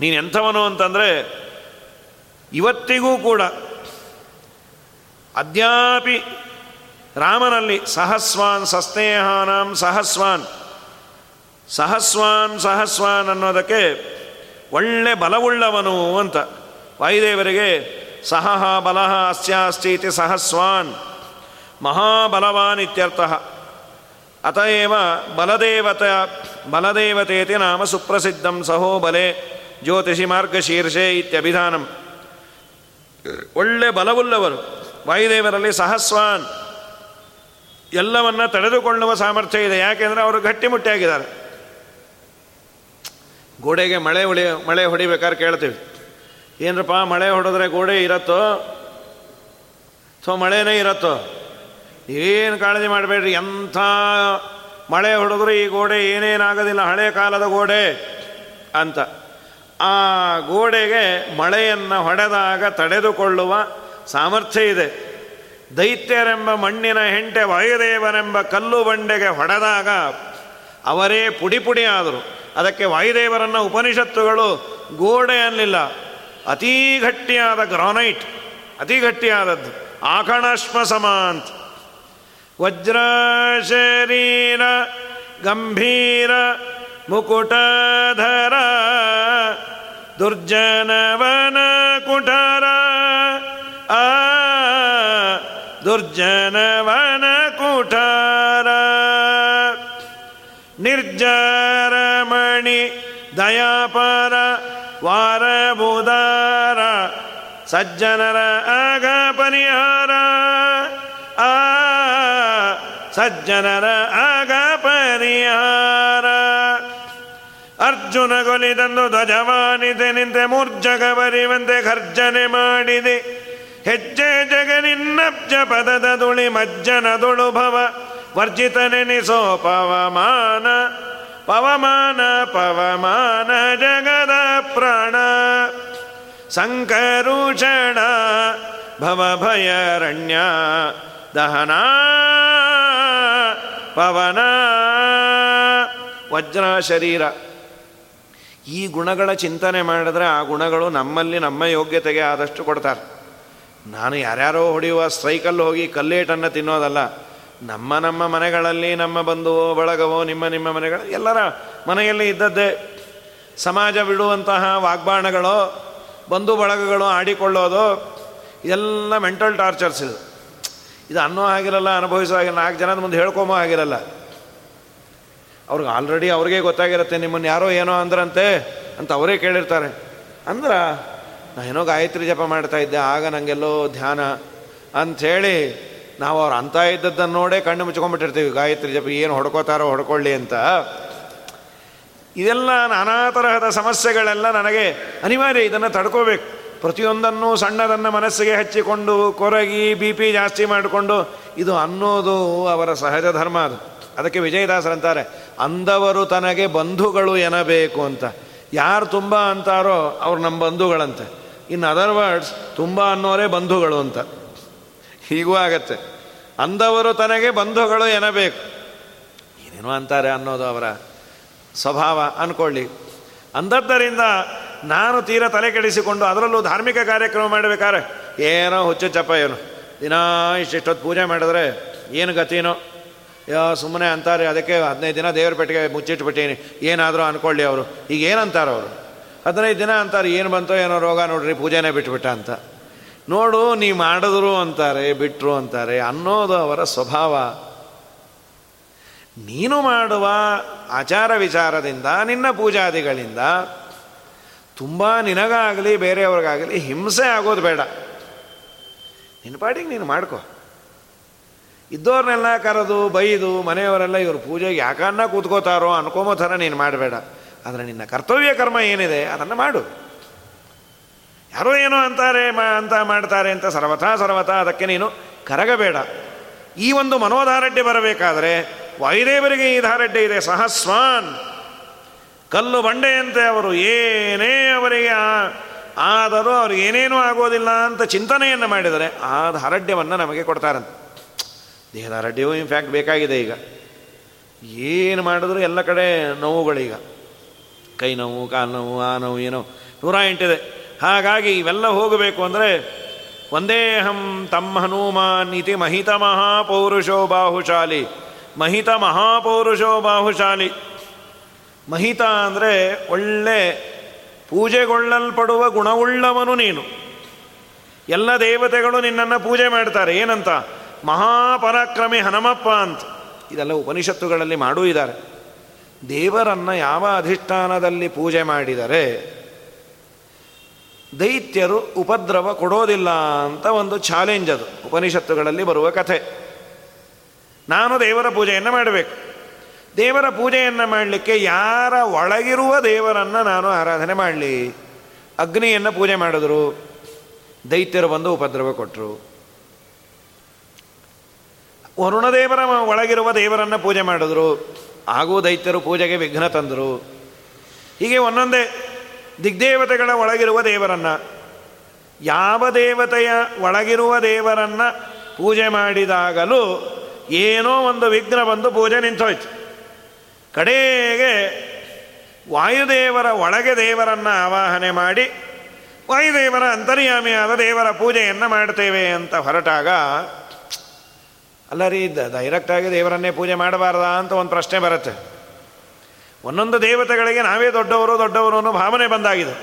ನೀನೆಂಥವನು ಅಂತಂದರೆ ಇವತ್ತಿಗೂ ಕೂಡ ಅದ್ಯಾಪಿ ರಾಮನಲ್ಲಿ ಸಹಸ್ವಾನ್, ಸಸ್ನೇಹಾನಾಂ ಸಹಸ್ವಾನ್, ಸಹಸ್ವಾನ್ ಸಹಸ್ವಾನ್ ಅನ್ನೋದಕ್ಕೆ ಒಳ್ಳೆ ಬಲವುಳ್ಳವನು ಅಂತ. ವಾಯುದೇವರಿಗೆ ಸಹಃ ಬಲಃ ಅಸ್ಯಾಸ್ತಿ ಇತಿ ಸಹಸ್ವಾನ್, ಮಹಾಬಲವಾನ್ ಇತ್ಯರ್ಥಃ. ಅತಏವ ಬಲದೇವತ ಬಲದೇವತೇತಿ ನಾಮ ಸುಪ್ರಸಿದ್ಧಂ. ಸಹೋ ಬಲೆ ಜ್ಯೋತಿಷಿ ಮಾರ್ಗಶೀರ್ಷೆ ಇತ್ಯಭಿಧಾನಂ. ಒಳ್ಳೆ ಬಲವುಳ್ಳವರು ವಾಯುದೇವರಲ್ಲಿ ಸಹಸ್ವಾನ್. ಎಲ್ಲವನ್ನ ತಡೆದುಕೊಳ್ಳುವ ಸಾಮರ್ಥ್ಯ ಇದೆ. ಯಾಕೆಂದರೆ ಅವರು ಗಟ್ಟಿಮುಟ್ಟಿಯಾಗಿದ್ದಾರೆ. ಗೋಡೆಗೆ ಮಳೆ ಹೊಡಿಬೇಕಾದ್ರೆ ಕೇಳ್ತೀವಿ, ಏನರಪ್ಪ ಮಳೆ ಹೊಡೆದ್ರೆ ಗೋಡೆ ಇರತ್ತೋ ಅಥವಾ ಮಳೆನೇ ಇರತ್ತೋ? ಏನು ಕಾಳಜಿ ಮಾಡಬೇಡ್ರಿ, ಎಂಥ ಮಳೆ ಹೊಡೆದ್ರೆ ಈ ಗೋಡೆ ಏನೇನಾಗೋದಿಲ್ಲ, ಹಳೆ ಕಾಲದ ಗೋಡೆ ಅಂತ. ಆ ಗೋಡೆಗೆ ಮಳೆಯನ್ನು ಹೊಡೆದಾಗ ತಡೆದುಕೊಳ್ಳುವ ಸಾಮರ್ಥ್ಯ ಇದೆ. ದೈತ್ಯರೆಂಬ ಮಣ್ಣಿನ ಹೆಂಟೆ ವಾಯುದೇವರೆಂಬ ಕಲ್ಲು ಬಂಡೆಗೆ ಹೊಡೆದಾಗ ಅವರೇ ಪುಡಿ ಪುಡಿ ಆದರು. ಅದಕ್ಕೆ ವಾಯುದೇವರನ್ನು ಉಪನಿಷತ್ತುಗಳು ಗೋಡೆ ಅನ್ನಲಿಲ್ಲ, ಅತೀ ಗಟ್ಟಿಯಾದ ಗ್ರಾನೈಟ್, ಅತಿ ಗಟ್ಟಿಯಾದದ್ದು, ಆಕಣಾಶ್ಮ ಸಮಾಂತ್. ವಜ್ರ ಶರೀರ ಗಂಭೀರ ಮುಕುಟಧರ ದುರ್ಜನವನ ಕುಟರ, ಆ ದುರ್ಜನವನ ಕುಟಾರ ನಿರ್ಜರಮಣಿ ದಯಾಪರ ವಾರಬುದಾರ ಸಜ್ಜನರ ಆಗ ಪರಿಹಾರ, ಆ ಸಜ್ಜನರ ಆಗ ಪರಿಹಾರ. ಅರ್ಜುನ ಕೊಲಿತಂದು ಧ್ವಜವಾನಿದೆ ನಿಂತೆ ಮೂರ್ಛಗ ಬರಿವಂತೆ ಖರ್ಜನೆ ಮಾಡಿದೆ. ಹೆಜ್ಜೆ ಜಗನಿನ್ನಬ್ಜ ಪದದ ದುಳಿ ಮಜ್ಜನ ದುಳುಭವ ವರ್ಜಿತನೆನಿಸೋಪವಮಾನ ಪವಮಾನ ಪವಮಾನ ಜಗದ ಪ್ರಾಣ. ಸಂಕರುಷಣ ಭವಭಯರಣ್ಯ ದಹನ ಪವನ ವಜ್ರ ಶರೀರ. ಈ ಗುಣಗಳ ಚಿಂತನೆ ಮಾಡಿದ್ರೆ ಆ ಗುಣಗಳು ನಮ್ಮಲ್ಲಿ ನಮ್ಮ ಯೋಗ್ಯತೆಗೆ ಆದಷ್ಟು ಕೊಡ್ತಾರೆ. ನಾನು ಯಾರ್ಯಾರೋ ಹೊಡೆಯುವ ಸ್ಟ್ರೈಕಲ್ಲಿ ಹೋಗಿ ಕಲ್ಲೇಟನ್ನು ತಿನ್ನೋದಲ್ಲ, ನಮ್ಮ ನಮ್ಮ ಮನೆಗಳಲ್ಲಿ ನಮ್ಮ ಬಂಧುವೋ ಬಳಗವೋ ನಿಮ್ಮ ನಿಮ್ಮ ಮನೆಗಳ ಎಲ್ಲರ ಮನೆಯಲ್ಲಿ ಇದ್ದದ್ದೇ ಸಮಾಜ ಬಿಡುವಂತಹ ವಾಗ್ಬಾಣಗಳು ಬಂಧು ಬಳಗಗಳು ಆಡಿಕೊಳ್ಳೋದು ಇದೆಲ್ಲ ಮೆಂಟಲ್ ಟಾರ್ಚರ್ಸ್. ಇದು ಅನ್ನೋ ಹಾಗಿರಲ್ಲ, ಅನುಭವಿಸೋ ಹಾಗಿರಲ್ಲ, ನಾಲ್ಕು ಜನದ ಮುಂದೆ ಹೇಳ್ಕೊಂಬೋ ಆಗಿರಲ್ಲ. ಅವ್ರಿಗೆ ಆಲ್ರೆಡಿ ಅವ್ರಿಗೆ ಗೊತ್ತಾಗಿರುತ್ತೆ ನಿಮ್ಮನ್ನು ಯಾರೋ ಏನೋ ಅಂದ್ರಂತೆ ಅಂತ ಅವರೇ ಕೇಳಿರ್ತಾರೆ. ಅಂದ್ರೆ ನಾನೇನೋ ಗಾಯತ್ರಿ ಜಪ ಮಾಡ್ತಾಯಿದ್ದೆ, ಆಗ ನನಗೆಲ್ಲೋ ಧ್ಯಾನ ಅಂಥೇಳಿ ನಾವು ಅವ್ರು ಅಂತ ಇದ್ದದ್ದನ್ನು ನೋಡೇ ಕಣ್ಣು ಮುಚ್ಕೊಂಡ್ಬಿಟ್ಟಿರ್ತೀವಿ. ಗಾಯತ್ರಿ ಜಪ ಏನು ಹೊಡ್ಕೋತಾರೋ ಹೊಡ್ಕೊಳ್ಳಿ ಅಂತ. ಇದೆಲ್ಲ ನಾನಾ ತರಹದ ಸಮಸ್ಯೆಗಳೆಲ್ಲ ನನಗೆ ಅನಿವಾರ್ಯ. ಇದನ್ನು ತಡ್ಕೋಬೇಕು. ಪ್ರತಿಯೊಂದನ್ನು ಸಣ್ಣದನ್ನು ಮನಸ್ಸಿಗೆ ಹಚ್ಚಿಕೊಂಡು ಕೊರಗಿ ಬಿ ಪಿ ಜಾಸ್ತಿ ಮಾಡಿಕೊಂಡು ಇದು ಅನ್ನೋದು ಅವರ ಸಹಜ ಧರ್ಮ. ಅದು ಅದಕ್ಕೆ ವಿಜಯದಾಸರಂತಾರೆ, ಅಂದವರು ತನಗೆ ಬಂಧುಗಳು ಎನ್ನಬೇಕು ಅಂತ. ಯಾರು ತುಂಬ ಅಂತಾರೋ ಅವ್ರು ನಮ್ಮ ಬಂಧುಗಳಂತೆ. ಇನ್ ಅದರ್ ವರ್ಡ್ಸ್, ತುಂಬ ಅನ್ನೋರೇ ಬಂಧುಗಳು ಅಂತ. ಹೀಗೂ ಆಗತ್ತೆ. ಅಂದವರು ತನಗೆ ಬಂಧುಗಳು ಎನ್ನಬೇಕು. ಏನೇನೋ ಅಂತಾರೆ ಅನ್ನೋದು ಅವರ ಸ್ವಭಾವ ಅಂದ್ಕೊಳ್ಳಿ. ಅಂದದ್ದರಿಂದ ನಾನು ತೀರ ತಲೆ ಕೆಡಿಸಿಕೊಂಡು, ಅದರಲ್ಲೂ ಧಾರ್ಮಿಕ ಕಾರ್ಯಕ್ರಮ ಮಾಡಬೇಕಾದ್ರೆ ಏನೋ ಹುಚ್ಚು ಚಪ್ಪ, ಏನು ದಿನ ಇಷ್ಟೊತ್ತು ಪೂಜೆ ಮಾಡಿದ್ರೆ ಏನು ಗತಿನೋ, ಯಾ ಸುಮ್ಮನೆ ಅಂತಾರೆ. ಅದಕ್ಕೆ 15 ದಿನ ದೇವ್ರ ಪೆಟ್ಟಿಗೆ ಮುಚ್ಚಿಟ್ಬಿಟ್ಟೀನಿ, ಏನಾದರೂ ಅಂದ್ಕೊಳ್ಳಿ. ಅವರು ಈಗ ಏನಂತಾರೆ, ಅವರು 15 ದಿನ ಅಂತಾರೆ, ಏನು ಬಂತೋ ಏನೋ ರೋಗ ನೋಡ್ರಿ ಪೂಜೆನೇ ಬಿಟ್ಬಿಟ್ಟ ಅಂತ. ನೋಡು, ನೀ ಮಾಡಿದ್ರು ಅಂತಾರೆ, ಬಿಟ್ಟರು ಅಂತಾರೆ ಅನ್ನೋದು ಅವರ ಸ್ವಭಾವ. ನೀನು ಮಾಡುವ ಆಚಾರ ವಿಚಾರದಿಂದ, ನಿನ್ನ ಪೂಜಾದಿಗಳಿಂದ ತುಂಬ ನಿನಗಾಗಲಿ ಬೇರೆಯವ್ರಿಗಾಗಲಿ ಹಿಂಸೆ ಆಗೋದು ಬೇಡ. ನಿನ್ನ ಪಾಡಿಗೆ ನೀನು ಮಾಡ್ಕೊ. ಇದ್ದವ್ರನ್ನೆಲ್ಲ ಕರೆದು ಬೈದು ಮನೆಯವರೆಲ್ಲ ಇವರು ಪೂಜೆಗೆ ಯಾಕನ್ನ ಕೂತ್ಕೋತಾರೋ ಅನ್ಕೊಂಬೋ ಥರ ನೀನು ಮಾಡಬೇಡ. ಆದರೆ ನಿನ್ನ ಕರ್ತವ್ಯ ಕರ್ಮ ಏನಿದೆ ಅದನ್ನು ಮಾಡು. ಯಾರೋ ಏನೋ ಅಂತಾರೆ ಮಾಡ್ತಾರೆ ಅಂತ ಸರ್ವಥಾ ಅದಕ್ಕೆ ನೀನು ಕರಗಬೇಡ. ಈ ಒಂದು ಮನೋಧಾರಡ್ಡೆ ಬರಬೇಕಾದ್ರೆ ವಾಯುದೇವರಿಗೆ ಈ ಧಾರಡ್ಡೆ ಇದೆ. ಸಹಸ್ವಾನ್ ಕಲ್ಲು ಬಂಡೆಯಂತೆ ಅವರು. ಏನೇ ಅವರಿಗೆ ಆದರೂ ಅವ್ರಿಗೆ ಏನೇನೂ ಆಗೋದಿಲ್ಲ ಅಂತ ಚಿಂತನೆಯನ್ನು ಮಾಡಿದರೆ ಆ ಧಾರಡ್ಯವನ್ನು ನಮಗೆ ಕೊಡ್ತಾರಂತೆ. ದೇಹದಾರಡ್ಯವು ಇನ್ಫ್ಯಾಕ್ಟ್ ಬೇಕಾಗಿದೆ. ಈಗ ಏನು ಮಾಡಿದ್ರು ಎಲ್ಲ ಕಡೆ ನೋವುಗಳೀಗ, ಕೈ ನೋವು, ಕಾಲು ನೋವು, ಆ ನೋವು, ಏನೋ 108 ಇದೆ. ಹಾಗಾಗಿ ಇವೆಲ್ಲ ಹೋಗಬೇಕು ಅಂದರೆ ವಂದೇಹಂ ತಂ ಹನುಮಾನ್ ಇತಿ ಮಹಿತ ಮಹಾಪೌರುಷೋ ಬಾಹುಶಾಲಿ. ಮಹಿತ ಮಹಾಪೌರುಷೋ ಬಾಹುಶಾಲಿ. ಮಹಿತ ಅಂದರೆ ಒಳ್ಳೆ ಪೂಜೆಗೊಳ್ಳಲ್ಪಡುವ ಗುಣವುಳ್ಳವನು ನೀನು. ಎಲ್ಲ ದೇವತೆಗಳು ನಿನ್ನನ್ನು ಪೂಜೆ ಮಾಡ್ತಾರೆ. ಏನಂತ? ಮಹಾಪರಾಕ್ರಮಿ ಹನುಮಪ್ಪ ಅಂತ. ಇದೆಲ್ಲ ಉಪನಿಷತ್ತುಗಳಲ್ಲಿ ಮಾಡೂ ಇದ್ದಾರೆ. ದೇವರನ್ನು ಯಾವ ಅಧಿಷ್ಠಾನದಲ್ಲಿ ಪೂಜೆ ಮಾಡಿದರೆ ದೈತ್ಯರು ಉಪದ್ರವ ಕೊಡೋದಿಲ್ಲ ಅಂತ ಒಂದು ಚಾಲೆಂಜ್. ಅದು ಉಪನಿಷತ್ತುಗಳಲ್ಲಿ ಬರುವ ಕಥೆ. ನಾನು ದೇವರ ಪೂಜೆಯನ್ನು ಮಾಡಬೇಕು. ದೇವರ ಪೂಜೆಯನ್ನು ಮಾಡಲಿಕ್ಕೆ ಯಾರ ಒಳಗಿರುವ ದೇವರನ್ನು ನಾನು ಆರಾಧನೆ ಮಾಡಲಿ? ಅಗ್ನಿಯನ್ನು ಪೂಜೆ ಮಾಡಿದ್ರು, ದೈತ್ಯರು ಬಂದು ಉಪದ್ರವ ಕೊಟ್ಟರು. ವರುಣದೇವರ ಒಳಗಿರುವ ದೇವರನ್ನು ಪೂಜೆ ಮಾಡಿದ್ರು, ಹಾಗೂ ದೈತ್ಯರು ಪೂಜೆಗೆ ವಿಘ್ನ ತಂದರು. ಹೀಗೆ ಒಂದೊಂದೇ ದಿಗ್ದೇವತೆಗಳ ಒಳಗಿರುವ ದೇವರನ್ನು, ಯಾವ ದೇವತೆಯ ಒಳಗಿರುವ ದೇವರನ್ನು ಪೂಜೆ ಮಾಡಿದಾಗಲೂ ಏನೋ ಒಂದು ವಿಘ್ನ ಬಂದು ಪೂಜೆ ನಿಂತೋಯ್ತು. ಕಡೆಗೆ ವಾಯುದೇವರ ಒಳಗೆ ದೇವರನ್ನು ಆವಾಹನೆ ಮಾಡಿ ವಾಯುದೇವರ ಅಂತರ್ಯಾಮಿಯಾದ ದೇವರ ಪೂಜೆಯನ್ನು ಮಾಡ್ತೇವೆ ಅಂತ ಹೊರಟಾಗ, ಅಲ್ಲ ರೀ ಡೈರೆಕ್ಟಾಗಿ ದೇವರನ್ನೇ ಪೂಜೆ ಮಾಡಬಾರ್ದಾ ಅಂತ ಒಂದು ಪ್ರಶ್ನೆ ಬರುತ್ತೆ. ಒಂದೊಂದು ದೇವತೆಗಳಿಗೆ ನಾವೇ ದೊಡ್ಡವರು ಅನ್ನೋ ಭಾವನೆ ಬಂದಾಗಿದೆ.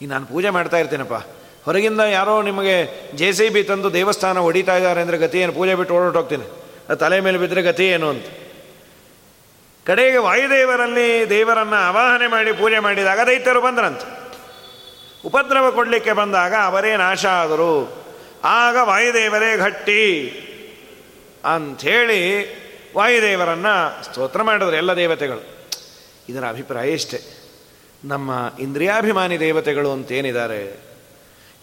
ಈಗ ನಾನು ಪೂಜೆ ಮಾಡ್ತಾ ಇರ್ತೀನಪ್ಪ, ಹೊರಗಿಂದ ಯಾರೋ ನಿಮಗೆ JCB ತಂದು ದೇವಸ್ಥಾನ ಹೊಡಿತಾ ಇದ್ದಾರೆ ಅಂದರೆ ಗತಿ ಏನು? ಪೂಜೆ ಬಿಟ್ಟು ಓಡೋಟೋಗ್ತೀನಿ, ಅದು ತಲೆ ಮೇಲೆ ಬಿದ್ದರೆ ಗತಿ ಏನು ಅಂತ. ಕಡೆಗೆ ವಾಯುದೇವರಲ್ಲಿ ದೇವರನ್ನು ಆವಾಹನೆ ಮಾಡಿ ಪೂಜೆ ಮಾಡಿದಾಗ ದೈತ್ಯರು ಬಂದರಂತೆ. ಉಪದ್ರವ ಕೊಡಲಿಕ್ಕೆ ಬಂದಾಗ ಅವರೇ ನಾಶ ಆದರು. ಆಗ ವಾಯುದೇವರೇ ಗಟ್ಟಿ ಅಂಥೇಳಿ ವಾಯುದೇವರನ್ನು ಸ್ತೋತ್ರ ಮಾಡಿದ್ರು ಎಲ್ಲ ದೇವತೆಗಳು. ಇದರ ಅಭಿಪ್ರಾಯ ಇಷ್ಟೆ, ನಮ್ಮ ಇಂದ್ರಿಯಾಭಿಮಾನಿ ದೇವತೆಗಳು ಅಂತೇನಿದ್ದಾರೆ,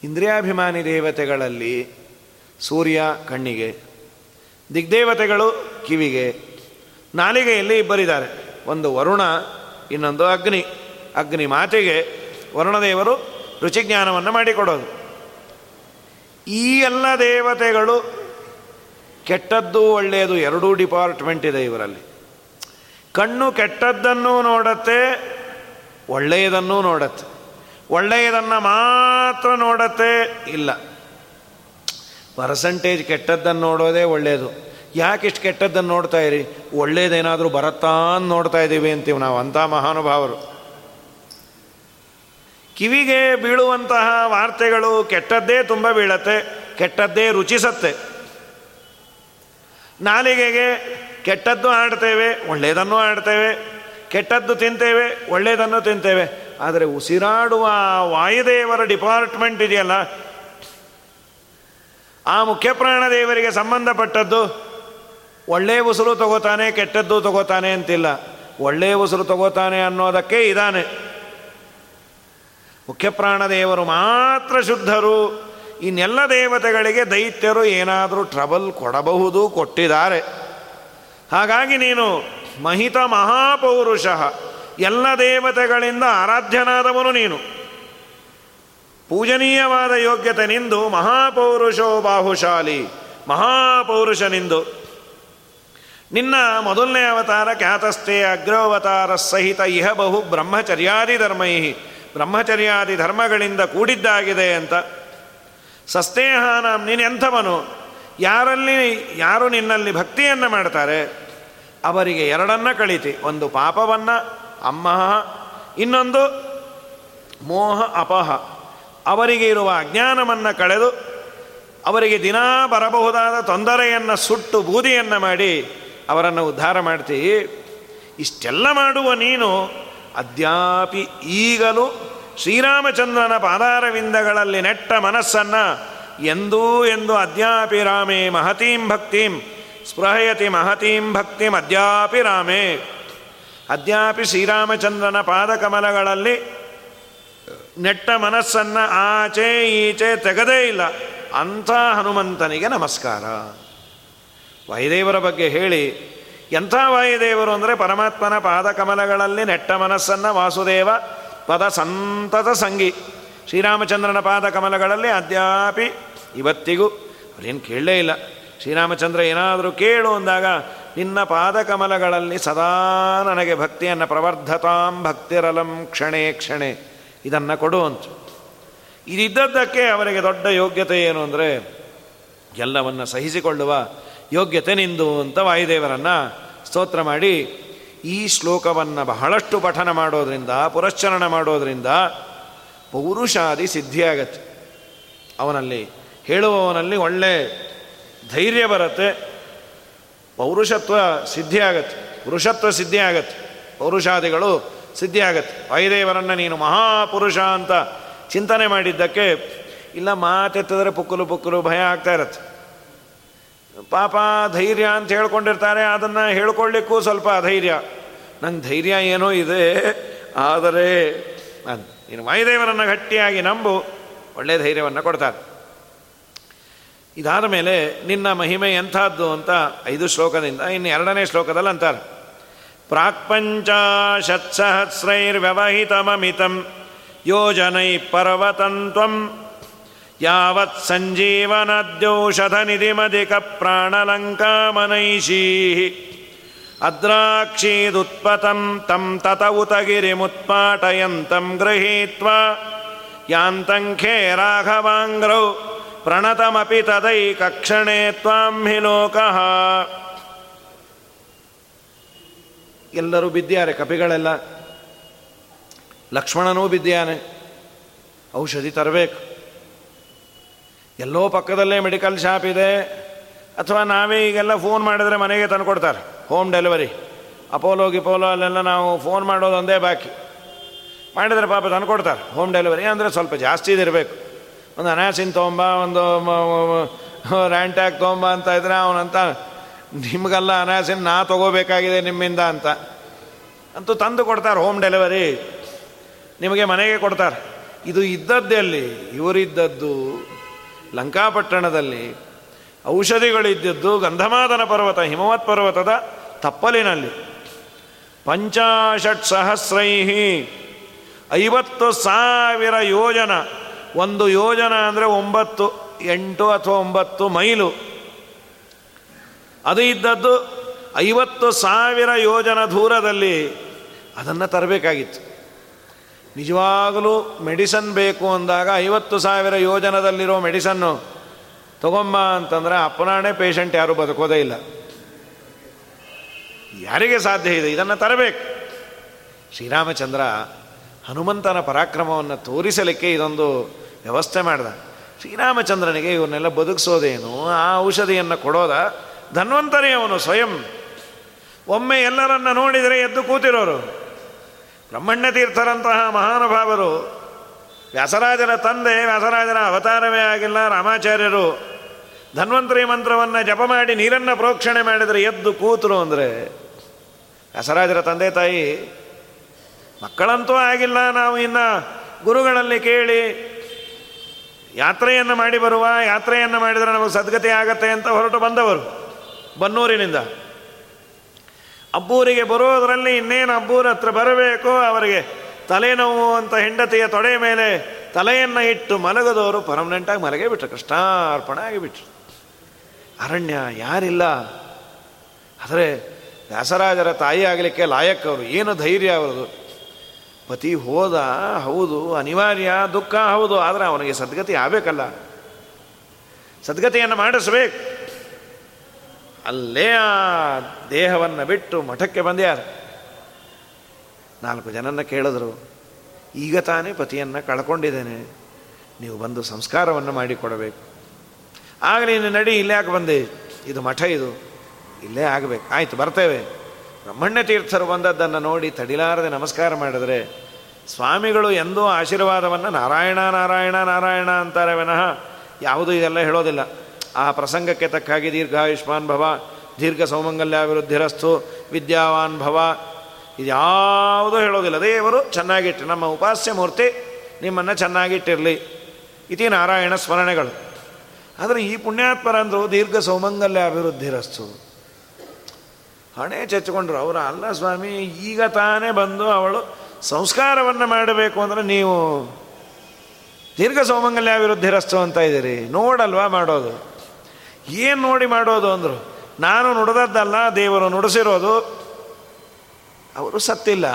ಇಂದ್ರಿಯಾಭಿಮಾನಿ ದೇವತೆಗಳಲ್ಲಿ ಸೂರ್ಯ ಕಣ್ಣಿಗೆ, ದಿಗ್ದೇವತೆಗಳು ಕಿವಿಗೆ, ನಾಲಿಗೆಯಲ್ಲಿ ಇಬ್ಬರಿದ್ದಾರೆ, ಒಂದು ವರುಣ, ಇನ್ನೊಂದು ಅಗ್ನಿ. ಅಗ್ನಿ ಮಾತೆಗೆ ವರುಣದೇವರು ರುಚಿಜ್ಞಾನವನ್ನು ಮಾಡಿಕೊಡೋದು. ಈ ಎಲ್ಲ ದೇವತೆಗಳು ಕೆಟ್ಟದ್ದು ಒಳ್ಳೆಯದು ಎರಡೂ ಡಿಪಾರ್ಟ್ಮೆಂಟ್ ಇದೆ ಇವರಲ್ಲಿ. ಕಣ್ಣು ಕೆಟ್ಟದ್ದನ್ನೂ ನೋಡತ್ತೆ, ಒಳ್ಳೆಯದನ್ನೂ ನೋಡತ್ತೆ. ಒಳ್ಳೆಯದನ್ನು ಮಾತ್ರ ನೋಡತ್ತೆ ಇಲ್ಲ, ಪರ್ಸೆಂಟೇಜ್ ಕೆಟ್ಟದ್ದನ್ನು ನೋಡೋದೇ ಒಳ್ಳೆಯದು. ಯಾಕಿಷ್ಟು ಕೆಟ್ಟದ್ದನ್ನು ನೋಡ್ತಾ ಇರಿ, ಒಳ್ಳೆಯದೇನಾದರೂ ಬರುತ್ತಾ ನೋಡ್ತಾ ಇದ್ದೀವಿ ಅಂತೀವಿ ನಾವು, ಅಂಥ ಮಹಾನುಭಾವರು. ಕಿವಿಗೆ ಬೀಳುವಂತಹ ವಾರ್ತೆಗಳು ಕೆಟ್ಟದ್ದೇ ತುಂಬ ಬೀಳತ್ತೆ, ಕೆಟ್ಟದ್ದೇ ರುಚಿಸತ್ತೆ. ನಾಲಿಗೆಗೆ ಕೆಟ್ಟದ್ದು ಆಡ್ತೇವೆ, ಒಳ್ಳೆಯದನ್ನು ಆಡ್ತೇವೆ, ಕೆಟ್ಟದ್ದು ತಿಂತೇವೆ, ಒಳ್ಳೆಯದನ್ನು ತಿಂತೇವೆ. ಆದರೆ ಉಸಿರಾಡುವ ವಾಯುದೇವರ ಡಿಪಾರ್ಟ್ಮೆಂಟ್ ಇದೆಯಲ್ಲ, ಆ ಮುಖ್ಯ ಪ್ರಾಣದೇವರಿಗೆ ಸಂಬಂಧಪಟ್ಟದ್ದು ಒಳ್ಳೆಯ ಉಸಿರು ತಗೋತಾನೆ, ಕೆಟ್ಟದ್ದು ತಗೋತಾನೆ ಅಂತಿಲ್ಲ. ಒಳ್ಳೆಯ ಉಸಿರು ತಗೋತಾನೆ ಅನ್ನೋದಕ್ಕೆ ಇದಾನೆ. ಮುಖ್ಯಪ್ರಾಣದೇವರು ಮಾತ್ರ ಶುದ್ಧರು. ಇನ್ನೆಲ್ಲ ದೇವತೆಗಳಿಗೆ ದೈತ್ಯರು ಏನಾದರೂ ಟ್ರಬಲ್ ಕೊಡಬಹುದು, ಕೊಟ್ಟಿದ್ದಾರೆ. ಹಾಗಾಗಿ ನೀನು ಮಹಿತ ಮಹಾಪೌರುಷಃ, ಎಲ್ಲ ದೇವತೆಗಳಿಂದ ಆರಾಧ್ಯನಾದವನು ನೀನು, ಪೂಜನೀಯವಾದ ಯೋಗ್ಯತೆ ನಿಂದು, ಮಹಾಪೌರುಷೋ ಬಾಹುಶಾಲಿ, ಮಹಾಪೌರುಷ ನಿಂದು. ನಿನ್ನ ಮೊದಲನೇ ಅವತಾರ ಖ್ಯಾತಸ್ಥೆ ಅಗ್ರವತಾರ ಸಹಿತ ಇಹ ಬಹು ಬ್ರಹ್ಮಚರ್ಯಾದಿ ಧರ್ಮೈ, ಬ್ರಹ್ಮಚರ್ಯಾದಿ ಧರ್ಮಗಳಿಂದ ಕೂಡಿದ್ದಾಗಿದೆ ಅಂತ. ಸಸ್ತೇಹಾನಾಂ, ನೀನೆಂಥವನು, ಯಾರು ನಿನ್ನಲ್ಲಿ ಭಕ್ತಿಯನ್ನು ಮಾಡ್ತಾರೆ ಅವರಿಗೆ ಎರಡನ್ನು ಕಳೀತಿ, ಒಂದು ಪಾಪವನ್ನು ಅಮ್ಮಹ, ಇನ್ನೊಂದು ಮೋಹ ಅಪಹ, ಅವರಿಗೆ ಇರುವ ಅಜ್ಞಾನವನ್ನು ಕಳೆದು ಅವರಿಗೆ ದಿನಾ ಬರಬಹುದಾದ ತೊಂದರೆಯನ್ನು ಸುಟ್ಟು ಬೂದಿಯನ್ನು ಮಾಡಿ ಅವರನ್ನು ಉದ್ಧಾರ ಮಾಡ್ತೀವಿ. ಇಷ್ಟೆಲ್ಲ ಮಾಡುವ ನೀನು ಅದ್ಯಾಪಿ ಈಗಲೂ ಶ್ರೀರಾಮಚಂದ್ರನ ಪಾದಾರವಿಂದಗಳಲ್ಲಿ ನೆಟ್ಟ ಮನಸ್ಸನ್ನು ಎಂದೂ ಎಂದು ಅದ್ಯಾಪಿ ರಾಮೇ ಮಹತೀಂ ಭಕ್ತಿಂ ಸ್ಪೃಹಯತಿ ಮಹತೀಂ ಭಕ್ತಿಂ ಅದ್ಯಾಪಿ ರಾಮೇ, ಅದ್ಯಾಪಿ ಶ್ರೀರಾಮಚಂದ್ರನ ಪಾದಕಮಲಗಳಲ್ಲಿ ನೆಟ್ಟ ಮನಸ್ಸನ್ನು ಆಚೆ ಈಚೆ ತೆಗೆದೇ ಇಲ್ಲ ಅಂಥ ಹನುಮಂತನಿಗೆ ನಮಸ್ಕಾರ. ವಾಯುದೇವರ ಬಗ್ಗೆ ಹೇಳಿ ಎಂಥ ವಾಯುದೇವರು ಅಂದರೆ, ಪರಮಾತ್ಮನ ಪಾದಕಮಲಗಳಲ್ಲಿ ನೆಟ್ಟ ಮನಸ್ಸನ್ನು ವಾಸುದೇವ ಪದ ಸಂತತ ಸಂಗಿ, ಶ್ರೀರಾಮಚಂದ್ರನ ಪಾದಕಮಲಗಳಲ್ಲಿ ಅದ್ಯಾಪಿ ಇವತ್ತಿಗೂ. ಅವ್ರೇನು ಕೇಳಲೇ ಇಲ್ಲ, ಶ್ರೀರಾಮಚಂದ್ರ ಏನಾದರೂ ಕೇಳು ಅಂದಾಗ ನಿನ್ನ ಪಾದಕಮಲಗಳಲ್ಲಿ ಸದಾ ನನಗೆ ಭಕ್ತಿಯನ್ನು ಪ್ರವರ್ಧತಾಂ ಭಕ್ತಿರಲಂ ಕ್ಷಣೇ ಕ್ಷಣೆ ಇದನ್ನು ಕೊಡು ಅಂತ. ಇದಿದ್ದದ್ದಕ್ಕೆ ಅವರಿಗೆ ದೊಡ್ಡ ಯೋಗ್ಯತೆ ಏನು ಅಂದರೆ ಎಲ್ಲವನ್ನು ಸಹಿಸಿಕೊಳ್ಳುವ ಯೋಗ್ಯತೆ ನಿಂದು ಅಂತ ವಾಯುದೇವರನ್ನು ಸ್ತೋತ್ರ ಮಾಡಿ, ಈ ಶ್ಲೋಕವನ್ನು ಬಹಳಷ್ಟು ಪಠನ ಮಾಡೋದರಿಂದ, ಪುರಶ್ಚರಣ ಮಾಡೋದರಿಂದ ಪೌರುಷಾದಿ ಸಿದ್ಧಿಯಾಗತ್ತೆ. ಅವನಲ್ಲಿ ಹೇಳುವವನಲ್ಲಿ ಒಳ್ಳೆ ಧೈರ್ಯ ಬರುತ್ತೆ, ಪೌರುಷತ್ವ ಸಿದ್ಧಿಯಾಗತ್ತೆ, ಪುರುಷತ್ವ ಸಿದ್ಧಿಯಾಗತ್ತೆ, ಪೌರುಷಾದಿಗಳು ಸಿದ್ಧಿಯಾಗತ್ತೆ. ವಾಯುದೇವರನ್ನು ನೀನು ಮಹಾಪುರುಷ ಅಂತ ಚಿಂತನೆ ಮಾಡಿದ್ದಕ್ಕೆ. ಇಲ್ಲ ಮಾತೆತ್ತಿದ್ರೆ ಪುಕ್ಕಲು ಪುಕ್ಕಲು ಭಯ ಆಗ್ತಾ ಇರತ್ತೆ, ಪಾಪ ಧೈರ್ಯ ಅಂತ ಹೇಳ್ಕೊಂಡಿರ್ತಾರೆ, ಅದನ್ನು ಹೇಳ್ಕೊಳ್ಳಿಕ್ಕೂ ಸ್ವಲ್ಪ ಅಧೈರ್ಯ. ನಂಗೆ ಧೈರ್ಯ ಏನೋ ಇದೆ ಆದರೆ ನಾನು, ನೀನು ವಾಯುದೇವರನ್ನು ಗಟ್ಟಿಯಾಗಿ ನಂಬು, ಒಳ್ಳೆಯ ಧೈರ್ಯವನ್ನು ಕೊಡ್ತಾರೆ. ಇದಾದ ಮೇಲೆ ನಿನ್ನ ಮಹಿಮೆ ಎಂಥದ್ದು ಅಂತ 5 ಶ್ಲೋಕದಿಂದ ಇನ್ನು 2ನೇ ಶ್ಲೋಕದಲ್ಲಿ ಅಂತಾರೆ. ಪ್ರಾಕ್ಪಂಚಾಶತ್ಸಹಸ್ರೈರ್ವ್ಯವಹಿತಮಮಿತಂ ಯೋಜನೈ ಪರ್ವತಂತ್ವಂ ಯಾವತ್ ಸಂಜೀವನದ್ಯೌಷಧ ನಿಧಿಮಧಿಕ ಪ್ರಾಣಲಂಕಾಮನೈಷೀ ಅದ್ರಾಕ್ಷೀದುತ್ಪತಂ ತಂ ತತ ಉತಗಿರಿಮುತ್ಪಾಟಯಂತಂ ಗೃಹೀತ್ವಾ ಯಾಂತಂಖೇ ರಾಘವಾಂಗ್ರೌ ಪ್ರಣತಮಪಿ ತದೈಕಕ್ಷಣೇ ತ್ವಾಂ ಹಿ ಲೋಕಃ. ಎಲ್ಲರೂ ಬಿದ್ದಿದ್ದಾರೆ, ಕಪಿಗಳೆಲ್ಲ. ಲಕ್ಷ್ಮಣನೂ ಬಿದ್ದಿಯಾನೆ, ಔಷಧಿ ತರಬೇಕು. ಎಲ್ಲೋ ಪಕ್ಕದಲ್ಲೇ ಮೆಡಿಕಲ್ ಶಾಪ್ ಇದೆ, ಅಥವಾ ನಾವೇ ಈಗೆಲ್ಲ ಫೋನ್ ಮಾಡಿದರೆ ಮನೆಗೆ ತಂದುಕೊಡ್ತಾರೆ, ಹೋಮ್ ಡೆಲಿವರಿ. ಅಪೋಲೋ ಗಿಪೋಲೋ ಅಲ್ಲೆಲ್ಲ ನಾವು ಫೋನ್ ಮಾಡೋದು ಒಂದೇ ಬಾಕಿ, ಮಾಡಿದರೆ ಪಾಪ ತಂದುಕೊಡ್ತಾರೆ. ಹೋಮ್ ಡೆಲಿವರಿ ಅಂದರೆ ಸ್ವಲ್ಪ ಜಾಸ್ತಿ ಇದಿರಬೇಕು. ಒಂದು ಅನಾಸಿನ್ ತೊಗೊಂಬ, ಒಂದು ರ್ಯಾಂಟ್ಯಾಕ್ ತೊಗೊಂಬ ಅಂತ ಇದ್ರೆ ಅವನಂತ ನಿಮಗೆಲ್ಲ ಅನಾಸಿನ ನಾ ತಗೋಬೇಕಾಗಿದೆ ನಿಮ್ಮಿಂದ ಅಂತ ಅಂತೂ ತಂದು ಕೊಡ್ತಾರೆ. ಹೋಮ್ ಡೆಲಿವರಿ ನಿಮಗೆ ಮನೆಗೆ ಕೊಡ್ತಾರೆ. ಇದು ಇದ್ದದ್ದಲ್ಲಿ ಇವರಿದ್ದದ್ದು ಲಂಕಾಪಟ್ಟಣದಲ್ಲಿ ಔಷಧಿಗಳಿದ್ದದ್ದು ಗಂಧಮಾದನ ಪರ್ವತ ಹಿಮವತ್ ಪರ್ವತದ ತಪ್ಪಲಿನಲ್ಲಿ 55,000 50,000 ಯೋಜನ. ಒಂದು ಯೋಜನ ಅಂದರೆ 8 ಅಥವಾ 9 ಮೈಲು. ಅದು ಇದ್ದದ್ದು 50,000 ಯೋಜನ ದೂರದಲ್ಲಿ. ಅದನ್ನು ತರಬೇಕಾಗಿತ್ತು. ನಿಜವಾಗಲೂ ಮೆಡಿಸನ್ ಬೇಕು ಅಂದಾಗ 50,000 ಯೋಜನದಲ್ಲಿರೋ ಮೆಡಿಸನ್ನು ತಗೊಂಬ ಅಂತಂದರೆ ಅಪ್ಪನಾಣೆ ಪೇಷಂಟ್ ಯಾರೂ ಬದುಕೋದೇ ಇಲ್ಲ. ಯಾರಿಗೆ ಸಾಧ್ಯ ಇದೆ? ಇದನ್ನು ತರಬೇಕು. ಶ್ರೀರಾಮಚಂದ್ರ ಹನುಮಂತನ ಪರಾಕ್ರಮವನ್ನು ತೋರಿಸಲಿಕ್ಕೆ ಇದೊಂದು ವ್ಯವಸ್ಥೆ ಮಾಡಿದ. ಶ್ರೀರಾಮಚಂದ್ರನಿಗೆ ಇವನ್ನೆಲ್ಲ ಬದುಕಿಸೋದೇನು, ಆ ಔಷಧಿಯನ್ನು ಕೊಡೋದ? ಧನ್ವಂತರಿ ಅವನು ಸ್ವಯಂ. ಒಮ್ಮೆ ಎಲ್ಲರನ್ನ ನೋಡಿದರೆ ಎದ್ದು ಕೂತಿರೋರು ಬ್ರಹ್ಮಣ್ಯತೀರ್ಥರಂತಹ ಮಹಾನುಭಾವರು, ವ್ಯಾಸರಾಜರ ತಂದೆ, ವ್ಯಾಸರಾಜರ ಅವತಾರವೇ ಆಗಿಲ್ಲ ರಾಮಾಚಾರ್ಯರು, ಧನ್ವಂತರಿ ಮಂತ್ರವನ್ನು ಜಪ ಮಾಡಿ ನೀರನ್ನು ಪ್ರೋಕ್ಷಣೆ ಮಾಡಿದರೆ ಎದ್ದು ಕೂತರು ಅಂದರೆ ವ್ಯಾಸರಾಜರ ತಂದೆ ತಾಯಿ ಮಕ್ಕಳಂತೂ ಆಗಿಲ್ಲ, ನಾವು ಇನ್ನು ಗುರುಗಳಲ್ಲಿ ಕೇಳಿ ಯಾತ್ರೆಯನ್ನು ಮಾಡಿ ಬರುವ, ಯಾತ್ರೆಯನ್ನು ಮಾಡಿದರೆ ನಮಗೆ ಸದ್ಗತಿ ಆಗತ್ತೆ ಅಂತ ಹೊರಟು ಬಂದವರು ಬನ್ನೂರಿನಿಂದ. ಅಬ್ಬೂರಿಗೆ ಬರೋದರಲ್ಲಿ ಇನ್ನೇನು ಅಬ್ಬೂರ ಹತ್ರ ಬರಬೇಕು, ಅವರಿಗೆ ತಲೆನೋವು ಅಂತ ಹೆಂಡತಿಯ ತೊಡೆ ಮೇಲೆ ತಲೆಯನ್ನು ಇಟ್ಟು ಮಲಗದವರು ಪರ್ಮನೆಂಟಾಗಿ ಮಲಗೇ ಬಿಟ್ಟರು, ಕೃಷ್ಣಾರ್ಪಣ ಆಗಿಬಿಟ್ರು. ಅರಣ್ಯ ಯಾರಿಲ್ಲ. ಆದರೆ ವ್ಯಾಸರಾಜರ ತಾಯಿ ಆಗಲಿಕ್ಕೆ ಲಾಯಕ್ಕವರು. ಏನು ಧೈರ್ಯ ಅವರದು. ಪತಿ ಹೋದ, ಹೌದು, ಅನಿವಾರ್ಯ, ದುಃಖ, ಹೌದು, ಆದರೆ ಅವನಿಗೆ ಸದ್ಗತಿ ಆಗಬೇಕಲ್ಲ, ಸದ್ಗತಿಯನ್ನು ಮಾಡಿಸ್ಬೇಕು. ಅಲ್ಲೇ ಆ ದೇಹವನ್ನು ಬಿಟ್ಟು ಮಠಕ್ಕೆ ಬಂದ್ಯಾರು. 4 ಜನನ ಕೇಳಿದ್ರು, ಈಗ ತಾನೇ ಪತಿಯನ್ನು ಕಳ್ಕೊಂಡಿದ್ದೇನೆ, ನೀವು ಬಂದು ಸಂಸ್ಕಾರವನ್ನು ಮಾಡಿಕೊಡಬೇಕು. ಆಗ ನೀನು ನಡಿ, ಇಲ್ಲೇ ಯಾಕೆ ಬಂದೆ, ಇದು ಮಠ, ಇದು ಇಲ್ಲೇ ಆಗಬೇಕು, ಆಯಿತು ಬರ್ತೇವೆ. ಬ್ರಹ್ಮಣ್ಯತೀರ್ಥರು ಬಂದದ್ದನ್ನು ನೋಡಿ ತಡಿಲಾರದೆ ನಮಸ್ಕಾರ ಮಾಡಿದರೆ, ಸ್ವಾಮಿಗಳು ಎಂದೂ ಆಶೀರ್ವಾದವನ್ನು ನಾರಾಯಣ ನಾರಾಯಣ ನಾರಾಯಣ ಅಂತಾರೆ ವಿನಃ ಯಾವುದೂ ಇದೆಲ್ಲ ಹೇಳೋದಿಲ್ಲ. ಆ ಪ್ರಸಂಗಕ್ಕೆ ತಕ್ಕಾಗಿ ದೀರ್ಘಾಯುಷ್ಮಾನ್ ಭವ, ದೀರ್ಘ ಸೌಮಂಗಲ್ಯಾಭಿವೃದ್ಧಿರಸ್ತು, ವಿದ್ಯಾವಾನ್ ಭವ, ಇದು ಯಾವುದೂ ಹೇಳೋದಿಲ್ಲ. ದೇವರು ಚೆನ್ನಾಗಿಟ್ಟು, ನಮ್ಮ ಉಪಾಸ್ಯ ಮೂರ್ತಿ ನಿಮ್ಮನ್ನು ಚೆನ್ನಾಗಿಟ್ಟಿರಲಿ, ಇತಿ ನಾರಾಯಣ ಸ್ಮರಣೆಗಳು. ಆದರೆ ಈ ಪುಣ್ಯಾತ್ಮರಂದರು ದೀರ್ಘ ಸೌಮಂಗಲ್ಯಾಭಿವೃದ್ಧಿರಸ್ತು. ಹಣೆ ಚಚ್ಚಿಕೊಂಡ್ರು ಅವರು, ಅಲ್ಲ ಸ್ವಾಮಿ, ಈಗ ತಾನೇ ಬಂದು ಅವಳು ಸಂಸ್ಕಾರವನ್ನು ಮಾಡಬೇಕು ಅಂದರೆ ನೀವು ದೀರ್ಘ ಸೌಮಂಗಲ್ಯಾಭಿವೃದ್ಧಿರಸ್ತು ಅಂತ ಇದ್ದೀರಿ, ನೋಡಲ್ವಾ ಮಾಡೋದು? ಏನು ನೋಡಿ ಮಾಡೋದು ಅಂದರು. ನಾನು ನುಡಿದದ್ದಲ್ಲ, ದೇವರು ನುಡಿಸಿರೋದು. ಅವರು ಸತ್ತಿಲ್ಲ.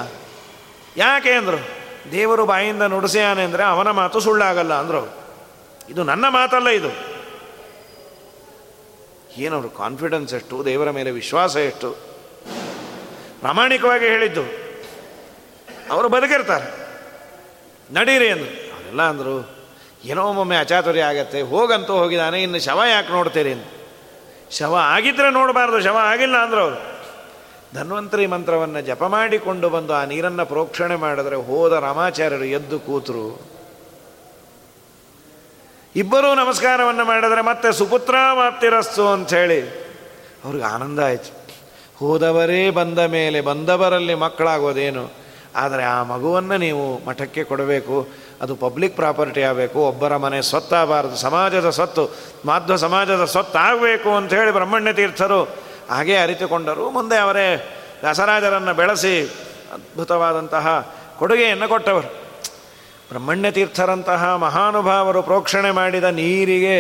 ಯಾಕೆ ಅಂದರು. ದೇವರು ಬಾಯಿಂದ ನುಡಿಸ್ಯಾನೆ ಅಂದರೆ ಅವನ ಮಾತು ಸುಳ್ಳಾಗಲ್ಲ ಅಂದರು. ಇದು ನನ್ನ ಮಾತಲ್ಲ ಇದು. ಏನವರು ಕಾನ್ಫಿಡೆನ್ಸ್ ಎಷ್ಟು, ದೇವರ ಮೇಲೆ ವಿಶ್ವಾಸ ಎಷ್ಟು, ಪ್ರಾಮಾಣಿಕವಾಗಿ ಹೇಳಿದ್ದು. ಅವರು ಬದುಕಿರ್ತಾರೆ. ನಡೀರಿ ಅಂದರು. ಅವರೆಲ್ಲ ಅಂದರು, ಏನೋ ಒಮ್ಮೊಮ್ಮೆ ಅಚಾತುರ್ಯ ಆಗತ್ತೆ, ಹೋಗಂತೂ ಹೋಗಿದ್ದಾನೆ, ಇನ್ನು ಶವ ಯಾಕೆ ನೋಡ್ತೀರಿ ಅಂತ. ಶವ ಆಗಿದ್ದರೆ ನೋಡಬಾರ್ದು, ಶವ ಆಗಿಲ್ಲ ಅಂದರು ಅವರು. ಧನ್ವಂತರಿ ಮಂತ್ರವನ್ನು ಜಪ ಮಾಡಿಕೊಂಡು ಬಂದು ಆ ನೀರನ್ನು ಪ್ರೋಕ್ಷಣೆ ಮಾಡಿದ್ರೆ ಹೋದ ರಾಮಾಚಾರ್ಯರು ಎದ್ದು ಕೂತರು. ಇಬ್ಬರೂ ನಮಸ್ಕಾರವನ್ನು ಮಾಡಿದರೆ ಮತ್ತೆ ಸುಪುತ್ರ ಮಾಪ್ತಿರಸ್ತು ಅಂಥೇಳಿ ಅವ್ರಿಗೆ ಆನಂದ ಆಯಿತು. ಹೋದವರೇ ಬಂದ ಮೇಲೆ ಬಂದವರಲ್ಲಿ ಮಕ್ಕಳಾಗೋದೇನು, ಆದರೆ ಆ ಮಗುವನ್ನು ನೀವು ಮಠಕ್ಕೆ ಕೊಡಬೇಕು. ಅದು ಪಬ್ಲಿಕ್ ಪ್ರಾಪರ್ಟಿ ಆಗಬೇಕು, ಒಬ್ಬರ ಮನೆ ಸ್ವತ್ತಾಗಬಾರದು, ಸಮಾಜದ ಸ್ವತ್ತು, ಮಾಧ್ವ ಸಮಾಜದ ಸ್ವತ್ತಾಗಬೇಕು ಅಂಥೇಳಿ ಬ್ರಹ್ಮಣ್ಯತೀರ್ಥರು ಹಾಗೇ ಅರಿತುಕೊಂಡರು. ಮುಂದೆ ಅವರೇ ವ್ಯಾಸರಾಜರನ್ನು ಬೆಳೆಸಿ ಅದ್ಭುತವಾದಂತಹ ಕೊಡುಗೆಯನ್ನು ಕೊಟ್ಟವರು. ಬ್ರಹ್ಮಣ್ಯತೀರ್ಥರಂತಹ ಮಹಾನುಭಾವರು ಪ್ರೋಕ್ಷಣೆ ಮಾಡಿದ ನೀರಿಗೆ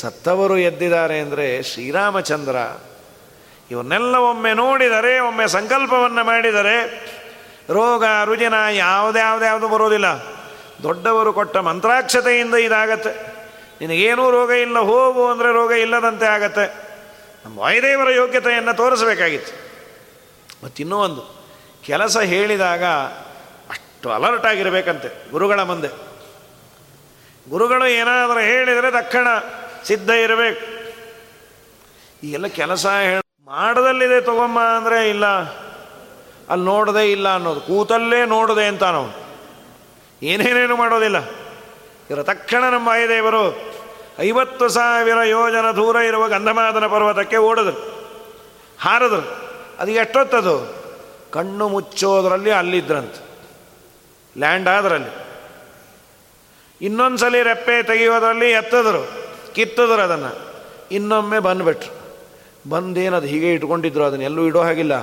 ಸತ್ತವರು ಎದ್ದಿದ್ದಾರೆ ಅಂದರೆ ಶ್ರೀರಾಮಚಂದ್ರ ಇವನ್ನೆಲ್ಲ ಒಮ್ಮೆ ನೋಡಿದರೆ, ಒಮ್ಮೆ ಸಂಕಲ್ಪವನ್ನು ಮಾಡಿದರೆ ರೋಗ ರುಜಿನ ಯಾವುದ್ಯಾವುದ್ಯಾವುದು ಬರೋದಿಲ್ಲ. ದೊಡ್ಡವರು ಕೊಟ್ಟ ಮಂತ್ರಾಕ್ಷತೆಯಿಂದ ಇದಾಗತ್ತೆ. ನಿನಗೇನೂ ರೋಗ ಇಲ್ಲ, ಹೋಗು ಅಂದರೆ ರೋಗ ಇಲ್ಲದಂತೆ ಆಗತ್ತೆ. ನಮ್ಮ ವಾಯುದೇವರ ಯೋಗ್ಯತೆಯನ್ನು ತೋರಿಸಬೇಕಾಗಿತ್ತು. ಮತ್ತಿನ್ನೂ ಒಂದು ಕೆಲಸ ಹೇಳಿದಾಗ ಅಷ್ಟು ಅಲರ್ಟ್ ಆಗಿರಬೇಕಂತೆ ಗುರುಗಳ ಮುಂದೆ. ಗುರುಗಳು ಏನಾದರೂ ಹೇಳಿದರೆ ತಕ್ಷಣ ಸಿದ್ಧ ಇರಬೇಕು. ಈ ಎಲ್ಲ ಕೆಲಸ ಮಾಡದಲ್ಲಿದೆ ತಗೊಮ್ಮ ಅಂದರೆ ಇಲ್ಲ, ಅಲ್ಲಿ ನೋಡದೆ ಇಲ್ಲ ಅನ್ನೋದು, ಕೂತಲ್ಲೇ ನೋಡದೆ ಅಂತ ನಾವು ಏನೇನೇನು ಮಾಡೋದಿಲ್ಲ. ಇವರ ತಕ್ಷಣ ನಮ್ಮ ವಾಯುದೇವರು 50,000 ಯೋಜನ ದೂರ ಇರುವ ಗಂಧಮಾದನ ಪರ್ವತಕ್ಕೆ ಓಡಿದ್ರು. ಹಾರದ್ರು. ಅದು ಎಷ್ಟೊತ್ತದು ಕಣ್ಣು ಮುಚ್ಚೋದ್ರಲ್ಲಿ ಅಲ್ಲಿದ್ರಂತ ಲ್ಯಾಂಡ್ ಆದ್ರಲ್ಲಿ. ಇನ್ನೊಂದು ಸಲ ರೆಪ್ಪೆ ತೆಗೆಯೋದ್ರಲ್ಲಿ ಎತ್ತದ್ರು, ಕಿತ್ತದ್ರು, ಅದನ್ನು ಇನ್ನೊಮ್ಮೆ ಬಂದುಬಿಟ್ರು. ಬಂದೇನದು ಹೀಗೆ ಇಟ್ಕೊಂಡಿದ್ರು, ಅದನ್ನ ಎಲ್ಲೂ ಇಡೋ ಹಾಗಿಲ್ಲ.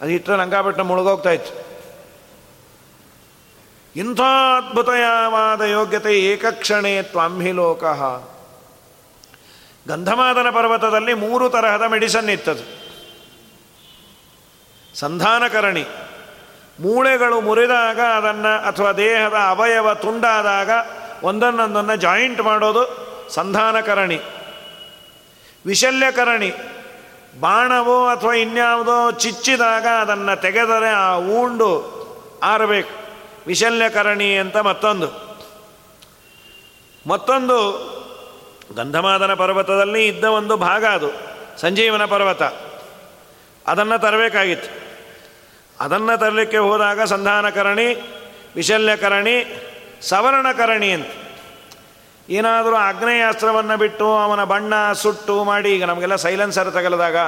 ಅದು ಇಟ್ಟರೆ ನಂಗಾಬಿಟ್ಟ ಮುಳುಗೋಗ್ತಾಯಿತ್ತು. ಇಂಥ ಅದ್ಭುತಯವಾದ ಯೋಗ್ಯತೆ ಏಕಕ್ಷಣೆ ತ್ವಾಂಹಿ ಲೋಕಃ. ಗಂಧಮಾದನ ಪರ್ವತದಲ್ಲಿ 3 ತರಹದ ಮೆಡಿಸನ್ ಇತ್ತದು. ಸಂಧಾನಕರಣಿ, ಮೂಳೆಗಳು ಮುರಿದಾಗ ಅದನ್ನು ಅಥವಾ ದೇಹದ ಅವಯವ ತುಂಡಾದಾಗ ಒಂದನ್ನೊಂದನ್ನು ಜಾಯಿಂಟ್ ಮಾಡೋದು ಸಂಧಾನಕರಣಿ. ವಿಶಲ್ಯಕರಣಿ, ಬಾಣವೋ ಅಥವಾ ಇನ್ಯಾವುದೋ ಚಿಚ್ಚಿದಾಗ ಅದನ್ನು ತೆಗೆದರೆ ಆ ಉಂಡು ಆರಬೇಕು, ವಿಶಲ್ಯಕರಣಿ ಅಂತ ಮತ್ತೊಂದು ಗಂಧಮಾದನ ಪರ್ವತದಲ್ಲಿ ಇದ್ದ ಒಂದು ಭಾಗ ಅದು ಸಂಜೀವನ ಪರ್ವತ. ಅದನ್ನು ತರಬೇಕಾಗಿತ್ತು. ಅದನ್ನು ತರಲಿಕ್ಕೆ ಹೋದಾಗ ಸಂಧಾನಕರಣಿ, ವಿಶಲ್ಯಕರಣಿ, ಸವರ್ಣಕರಣಿ ಅಂತ ಏನಾದರೂ ಆಗ್ನೇಯಾಸ್ತ್ರವನ್ನು ಬಿಟ್ಟು ಅವನ ಬಣ್ಣ ಸುಟ್ಟು ಮಾಡಿ, ಈಗ ನಮಗೆಲ್ಲ ಸೈಲೆನ್ಸರ್ ತಗಲಿದಾಗ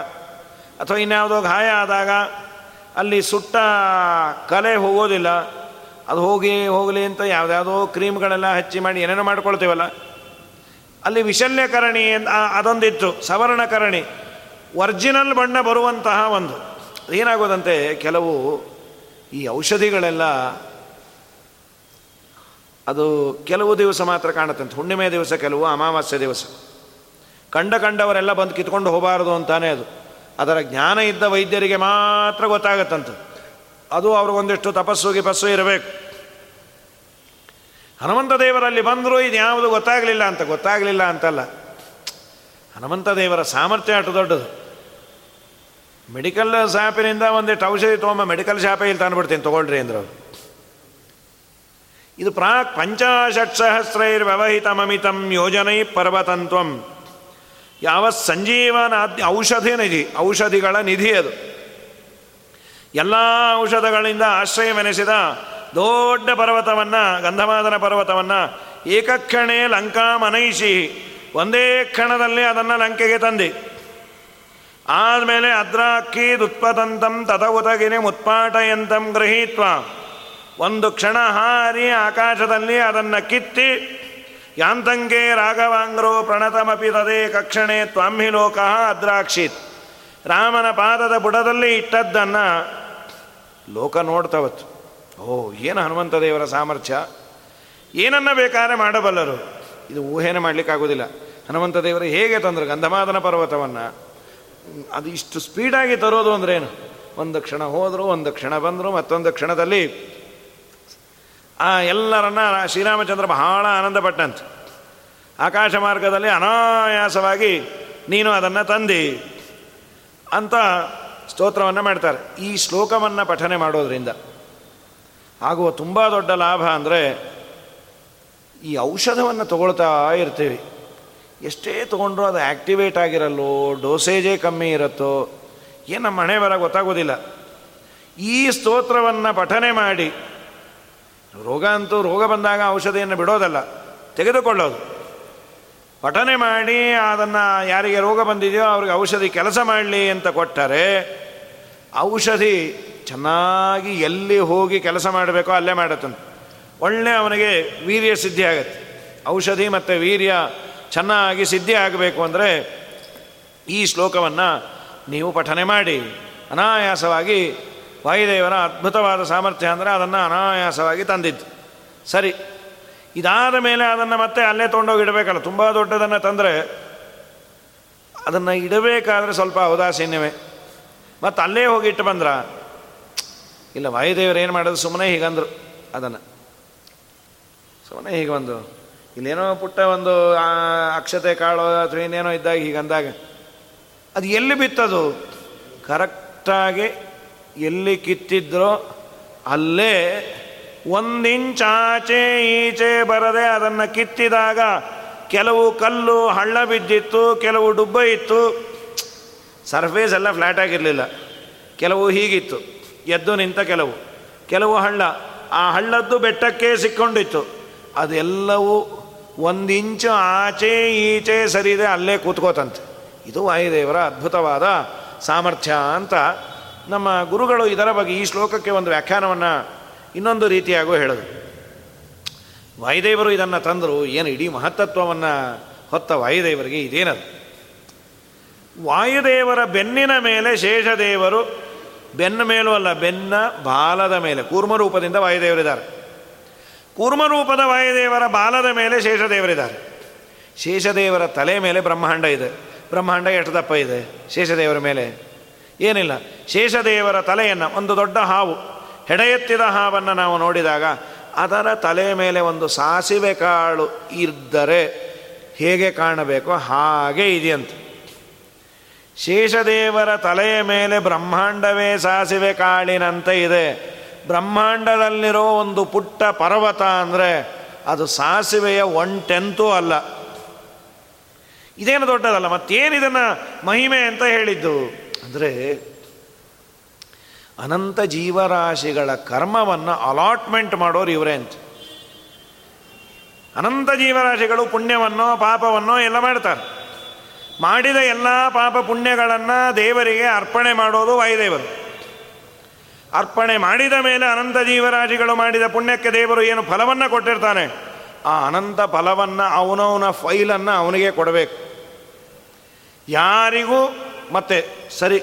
ಅಥವಾ ಇನ್ಯಾವುದೋ ಗಾಯ ಆದಾಗ ಅಲ್ಲಿ ಸುಟ್ಟ ಕಲೆ ಹೋಗೋದಿಲ್ಲ, ಅದು ಹೋಗಲಿ ಅಂತ ಯಾವುದ್ಯಾವುದೋ ಕ್ರೀಮ್ಗಳೆಲ್ಲ ಹಚ್ಚಿ ಮಾಡಿ ಏನೇನೋ ಮಾಡ್ಕೊಳ್ತೀವಲ್ಲ. ಅಲ್ಲಿ ವಿಶಲ್ಯಕರಣಿ ಅದೊಂದಿತ್ತು. ಸವರ್ಣಕರಣಿ ಒರ್ಜಿನಲ್ ಬಣ್ಣ ಬರುವಂತಹ ಒಂದು. ಏನಾಗೋದಂತೆ, ಕೆಲವು ಈ ಔಷಧಿಗಳೆಲ್ಲ ಅದು ಕೆಲವು ದಿವಸ ಮಾತ್ರ ಕಾಣುತ್ತಂತೆ. ಹುಣ್ಣಿಮೆ ದಿವಸ, ಕೆಲವು ಅಮಾವಾಸ್ಯೆ ದಿವಸ. ಕಂಡವರೆಲ್ಲ ಬಂದು ಕಿತ್ಕೊಂಡು ಹೋಗಬಾರದು ಅಂತಾನೆ ಅದು. ಅದರ ಜ್ಞಾನ ಇದ್ದ ವೈದ್ಯರಿಗೆ ಮಾತ್ರ ಗೊತ್ತಾಗತ್ತಂತೆ. ಅದು ಅವ್ರಿಗೊಂದಿಷ್ಟು ತಪಸ್ಸು ಇರಬೇಕು. ಹನುಮಂತ ದೇವರಲ್ಲಿ ಬಂದರೂ ಇದ್ಯಾವುದು ಗೊತ್ತಾಗಲಿಲ್ಲ ಅಂತಲ್ಲ, ಹನುಮಂತ ದೇವರ ಸಾಮರ್ಥ್ಯ ಅಷ್ಟು ದೊಡ್ಡದು. ಮೆಡಿಕಲ್ ಶಾಪಿನಿಂದ ಒಂದಿಷ್ಟು ಔಷಧಿ ತೊಗೊಂಬ, ಮೆಡಿಕಲ್ ಶಾಪೇ ಇಲ್ಲಿ ತಂದುಬಿಡ್ತೀನಿ ತೊಗೊಳ್ರಿ ಅಂದ್ರೆ ಅವರು. ಇದು ಪ್ರಾಕ್ 55,000 ಯೋಜನೈ ಪರ್ವತಂತ್ವಂ ಯಾವ ಸಂಜೀವನಾದ್ಯ ಔಷಧಿ ನಿಧಿ, ಔಷಧಿಗಳ ನಿಧಿ ಅದು. ಎಲ್ಲ ಔಷಧಗಳಿಂದ ಆಶ್ರಯವೆನಿಸಿದ ದೊಡ್ಡ ಪರ್ವತವನ್ನು, ಗಂಧಮಾದನ ಪರ್ವತವನ್ನು ಏಕಕ್ಷಣೆ ಲಂಕಾಮನೈಷಿ, ಒಂದೇ ಕ್ಷಣದಲ್ಲಿ ಅದನ್ನು ಲಂಕೆಗೆ ತಂದು, ಆದಮೇಲೆ ಅದ್ರಾಕ್ಕೀದುತ್ಪತಂತಂ ತದಗುತಗಿನಿ ಮುತ್ಪಾಟಯಂತಂ ಗೃಹೀತ್ವ, ಒಂದು ಕ್ಷಣ ಹಾರಿ ಆಕಾಶದಲ್ಲಿ ಅದನ್ನು ಕಿತ್ತಿ, ಯಾಂತಂಗೆ ರಾಘವಾಂಗ್ರೋ ಪ್ರಣತಮಪಿ ತದೇ ಕಕ್ಷಣೆ ತ್ವಾಂಹಿ ಲೋಕಃ ಅದ್ರಾಕ್ಷಿತ್, ರಾಮನ ಪಾದದ ಬುಡದಲ್ಲಿ ಇಟ್ಟದ್ದನ್ನು ಲೋಕ ನೋಡ್ತವತ್ತು. ಓಹ್, ಏನು ಹನುಮಂತ ದೇವರ ಸಾಮರ್ಥ್ಯ! ಏನನ್ನ ಬೇಕಾದ್ರೆ ಮಾಡಬಲ್ಲರು. ಇದು ಊಹೆನೇ ಮಾಡಲಿಕ್ಕಾಗೋದಿಲ್ಲ. ಹನುಮಂತ ದೇವರು ಹೇಗೆ ತಂದರು ಗಂಧಮಾದನ ಪರ್ವತವನ್ನು? ಅದು ಇಷ್ಟು ಸ್ಪೀಡಾಗಿ ತರೋದು ಅಂದ್ರೇನು? ಒಂದು ಕ್ಷಣ ಹೋದರು, ಒಂದು ಕ್ಷಣ ಬಂದರು, ಮತ್ತೊಂದು ಕ್ಷಣದಲ್ಲಿ ಆ ಎಲ್ಲರನ್ನ ಶ್ರೀರಾಮಚಂದ್ರ ಬಹಳ ಆನಂದಪಟ್ಟಂತೆ. ಆಕಾಶ ಮಾರ್ಗದಲ್ಲಿ ಅನಾಯಾಸವಾಗಿ ನೀನು ಅದನ್ನು ತಂದಿ ಅಂತ ಸ್ತೋತ್ರವನ್ನು ಮಾಡ್ತಾರೆ. ಈ ಶ್ಲೋಕವನ್ನು ಪಠನೆ ಮಾಡೋದರಿಂದ ಆಗುವ ತುಂಬ ದೊಡ್ಡ ಲಾಭ ಅಂದರೆ, ಈ ಔಷಧವನ್ನು ತಗೊಳ್ತಾ ಇರ್ತೀವಿ, ಎಷ್ಟೇ ತೊಗೊಂಡ್ರೂ ಅದು ಆ್ಯಕ್ಟಿವೇಟ್ ಆಗಿರಲ್ಲೋ, ಡೋಸೇಜೇ ಕಮ್ಮಿ ಇರುತ್ತೋ, ಏನು ನಮ್ಮ ಮನೆ ಬರ ಗೊತ್ತಾಗೋದಿಲ್ಲ. ಈ ಸ್ತೋತ್ರವನ್ನು ಪಠನೆ ಮಾಡಿ, ರೋಗ ಅಂತೂ ರೋಗ ಬಂದಾಗ ಔಷಧಿಯನ್ನು ಬಿಡೋದಲ್ಲ, ತೆಗೆದುಕೊಳ್ಳೋದು. ಪಠನೆ ಮಾಡಿ ಅದನ್ನು ಯಾರಿಗೆ ರೋಗ ಬಂದಿದೆಯೋ ಅವ್ರಿಗೆ ಔಷಧಿ ಕೆಲಸ ಮಾಡಲಿ ಅಂತ ಕೊಟ್ಟರೆ, ಔಷಧಿ ಚೆನ್ನಾಗಿ ಎಲ್ಲಿ ಹೋಗಿ ಕೆಲಸ ಮಾಡಬೇಕೋ ಅಲ್ಲೇ ಮಾಡತ್ತಂತೆ. ಒಳ್ಳೆ ಅವನಿಗೆ ವೀರ್ಯ ಸಿದ್ಧಿ ಆಗತ್ತೆ. ಔಷಧಿ ಮತ್ತು ವೀರ್ಯ ಚೆನ್ನಾಗಿ ಸಿದ್ಧಿ ಆಗಬೇಕು ಅಂದರೆ ಈ ಶ್ಲೋಕವನ್ನು ನೀವು ಪಠನೆ ಮಾಡಿ ಅನಾಯಾಸವಾಗಿ. ವಾಯುದೇವರ ಅದ್ಭುತವಾದ ಸಾಮರ್ಥ್ಯ ಅಂದರೆ ಅದನ್ನು ಅನಾಯಾಸವಾಗಿ ತಂದಿದ್ದು ಸರಿ. ಇದಾದ ಮೇಲೆ ಅದನ್ನು ಮತ್ತೆ ಅಲ್ಲೇ ತೊಗೊಂಡೋಗಿ ಇಡಬೇಕಲ್ಲ. ತುಂಬ ದೊಡ್ಡದನ್ನು ತಂದರೆ ಅದನ್ನು ಇಡಬೇಕಾದ್ರೆ ಸ್ವಲ್ಪ ಔದಾಸೀನ್ಯವೇ. ಮತ್ತು ಅಲ್ಲೇ ಹೋಗಿ ಇಟ್ಟು ಬಂದ್ರ ಇಲ್ಲ. ವಾಯುದೇವರು ಏನು ಮಾಡೋದು, ಸುಮ್ಮನೆ ಹೀಗಂದರು ಅದನ್ನು. ಸುಮ್ಮನೆ ಹೀಗೆ ಒಂದು ಇಲ್ಲೇನೋ ಪುಟ್ಟ ಒಂದು ಅಕ್ಷತೆ ಕಾಳು ಅಥವಾ ಇನ್ನೇನೋ ಇದ್ದಾಗ ಹೀಗಂದಾಗ ಅದು ಎಲ್ಲಿ ಬಿತ್ತದು? ಕರೆಕ್ಟಾಗಿ ಎಲ್ಲಿ ಕಿತ್ತಿದ್ರೋ ಅಲ್ಲೇ, ಒಂದಿಂಚಾಚೆ ಈಚೆ ಬರದೆ ಅದನ್ನು ಕಿತ್ತಿದಾಗ ಕೆಲವು ಕಲ್ಲು ಹಳ್ಳ ಬಿದ್ದಿತ್ತು, ಕೆಲವು ಡುಬ್ಬ ಇತ್ತು, ಸರ್ಫೇಸ್ ಎಲ್ಲ ಫ್ಲ್ಯಾಟ್ ಆಗಿರಲಿಲ್ಲ, ಕೆಲವು ಹೀಗಿತ್ತು ಎದ್ದು ನಿಂತ, ಕೆಲವು ಹಳ್ಳ, ಆ ಹಳ್ಳದ್ದು ಬೆಟ್ಟಕ್ಕೆ ಸಿಕ್ಕೊಂಡಿತ್ತು. ಅದೆಲ್ಲವೂ ಒಂದು ಇಂಚು ಆಚೆ ಈಚೆ ಸರಿದೆ ಅಲ್ಲೇ ಕೂತ್ಕೋತಂತೆ. ಇದು ವಾಯುದೇವರ ಅದ್ಭುತವಾದ ಸಾಮರ್ಥ್ಯ ಅಂತ ನಮ್ಮ ಗುರುಗಳು ಇದರ ಬಗ್ಗೆ ಈ ಶ್ಲೋಕಕ್ಕೆ ಒಂದು ವ್ಯಾಖ್ಯಾನವನ್ನು ಇನ್ನೊಂದು ರೀತಿಯಾಗೂ ಹೇಳಿದರು. ವಾಯುದೇವರು ಇದನ್ನು ತಂದರು. ಏನು ಇಡೀ ಮಹತ್ತತ್ವವನ್ನು ಹೊತ್ತ ವಾಯುದೇವರಿಗೆ ಇದೇನದು? ವಾಯುದೇವರ ಬೆನ್ನಿನ ಮೇಲೆ ಶೇಷದೇವರು, ಬೆನ್ನ ಮೇಲೂ ಅಲ್ಲ, ಬೆನ್ನ ಬಾಲದ ಮೇಲೆ ಕೂರ್ಮರೂಪದಿಂದ ವಾಯುದೇವರಿದ್ದಾರೆ. ಕೂರ್ಮರೂಪದ ವಾಯುದೇವರ ಬಾಲದ ಮೇಲೆ ಶೇಷದೇವರಿದ್ದಾರೆ. ಶೇಷದೇವರ ತಲೆ ಮೇಲೆ ಬ್ರಹ್ಮಾಂಡ ಇದೆ. ಬ್ರಹ್ಮಾಂಡ ಎಷ್ಟು ದಪ್ಪ ಇದೆ ಶೇಷದೇವರ ಮೇಲೆ? ಏನಿಲ್ಲ. ಶೇಷದೇವರ ತಲೆಯನ್ನು, ಒಂದು ದೊಡ್ಡ ಹಾವು, ಹೆಡೆಯೆತ್ತಿದ ಹಾವನ್ನು ನಾವು ನೋಡಿದಾಗ ಅದರ ತಲೆಯ ಮೇಲೆ ಒಂದು ಸಾಸಿವೆ ಕಾಳು ಇದ್ದರೆ ಹೇಗೆ ಕಾಣಬೇಕು ಹಾಗೆ ಇದೆಯಂತೆ. ಶೇಷದೇವರ ತಲೆಯ ಮೇಲೆ ಬ್ರಹ್ಮಾಂಡವೇ ಸಾಸಿವೆ ಕಾಳಿನಂತೆ ಇದೆ. ಬ್ರಹ್ಮಾಂಡದಲ್ಲಿರೋ ಒಂದು ಪುಟ್ಟ ಪರ್ವತ ಅಂದರೆ ಅದು ಸಾಸಿವೆಯ 1/10 ಅಲ್ಲ. ಇದೇನು ದೊಡ್ಡದಲ್ಲ, ಮತ್ತೇನು ಇದನ್ನು ಮಹಿಮೆ ಅಂತ ಹೇಳಿದ್ದು ಅಂದರೆ ಅನಂತ ಜೀವರಾಶಿಗಳ ಕರ್ಮವನ್ನು ಅಲಾಟ್ಮೆಂಟ್ ಮಾಡೋರು ಇವರೇ ಅಂತ. ಅನಂತ ಜೀವರಾಶಿಗಳು ಪುಣ್ಯವನ್ನೋ ಪಾಪವನ್ನೋ ಎಲ್ಲ ಮಾಡ್ತಾರೆ. ಮಾಡಿದ ಎಲ್ಲ ಪಾಪ ಪುಣ್ಯಗಳನ್ನು ದೇವರಿಗೆ ಅರ್ಪಣೆ ಮಾಡೋದು ವಾಯುದೇವರು. ಅರ್ಪಣೆ ಮಾಡಿದ ಮೇಲೆ ಅನಂತ ಜೀವರಾಶಿಗಳು ಮಾಡಿದ ಪುಣ್ಯಕ್ಕೆ ದೇವರು ಏನು ಫಲವನ್ನು ಕೊಟ್ಟಿರ್ತಾನೆ, ಆ ಅನಂತ ಫಲವನ್ನು ಅವನವನ ಫೈಲನ್ನು ಅವನಿಗೆ ಕೊಡಬೇಕು. ಯಾರಿಗೂ ಮತ್ತೆ ಸರಿ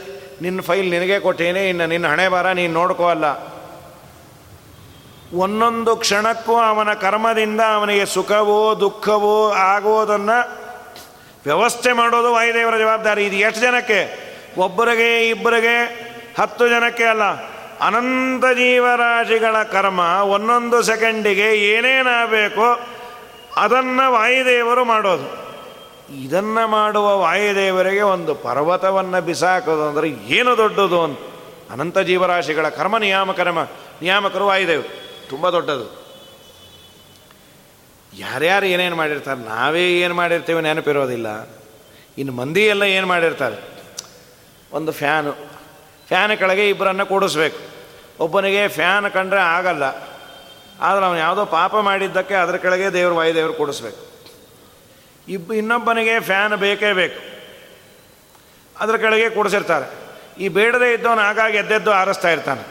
ನಿನ್ನ ಫೈಲ್ ನಿನಗೆ ಕೊಟ್ಟೇನೆ, ಇನ್ನು ನಿನ್ನ ಹಣೆ ಬಾರ ನೀನು ನೋಡ್ಕೋ ಅಲ್ಲ. ಒಂದೊಂದು ಕ್ಷಣಕ್ಕೂ ಅವನ ಕರ್ಮದಿಂದ ಅವನಿಗೆ ಸುಖವೋ ದುಃಖವೋ ಆಗೋದನ್ನು ವ್ಯವಸ್ಥೆ ಮಾಡೋದು ವಾಯುದೇವರ ಜವಾಬ್ದಾರಿ. ಇದು ಎಷ್ಟು ಜನಕ್ಕೆ? ಒಬ್ಬರಿಗೆ, ಇಬ್ಬರಿಗೆ, 10 ಜನಕ್ಕೆ ಅಲ್ಲ. ಅನಂತ ಜೀವರಾಶಿಗಳ ಕರ್ಮ ಒಂದೊಂದು ಸೆಕೆಂಡಿಗೆ ಏನೇನಾಗಬೇಕು ಅದನ್ನು ವಾಯುದೇವರು ಮಾಡೋದು. ಇದನ್ನು ಮಾಡುವ ವಾಯುದೇವರಿಗೆ ಒಂದು ಪರ್ವತವನ್ನು ಬಿಸಾಕೋದು ಅಂದರೆ ಏನು ದೊಡ್ಡದು ಅಂತ. ಅನಂತ ಜೀವರಾಶಿಗಳ ನಿಯಾಮಕರು ವಾಯುದೇವರು ತುಂಬ ದೊಡ್ಡದು. ಯಾರ್ಯಾರು ಏನೇನು ಮಾಡಿರ್ತಾರೆ ನಾವೇ ಏನು ಮಾಡಿರ್ತೀವಿ ನೆನಪಿರೋದಿಲ್ಲ, ಇನ್ನು ಮಂದಿ ಎಲ್ಲ ಏನು ಮಾಡಿರ್ತಾರೆ. ಒಂದು ಫ್ಯಾನ್ ಕೆಳಗೆ ಇಬ್ಬರನ್ನು ಕೂಡಿಸ್ಬೇಕು. ಒಬ್ಬನಿಗೆ ಫ್ಯಾನ್ ಕಂಡ್ರೆ ಆಗಲ್ಲ, ಆದರೆ ಅವನು ಯಾವುದೋ ಪಾಪ ಮಾಡಿದ್ದಕ್ಕೆ ಅದರ ಕೆಳಗೆ ವಾಯುದೇವರು ಕೂಡಿಸ್ಬೇಕು. ಇನ್ನೊಬ್ಬನಿಗೆ ಫ್ಯಾನ್ ಬೇಕೇ ಬೇಕು, ಅದರ ಕೆಳಗೆ ಕೂಡಿಸಿರ್ತಾರೆ. ಈ ಬೇಡದೇ ಇದ್ದವನು ಆಗಾಗ ಎದ್ದೆದ್ದು ಆರಿಸ್ತಾ ಇರ್ತಾನೆ,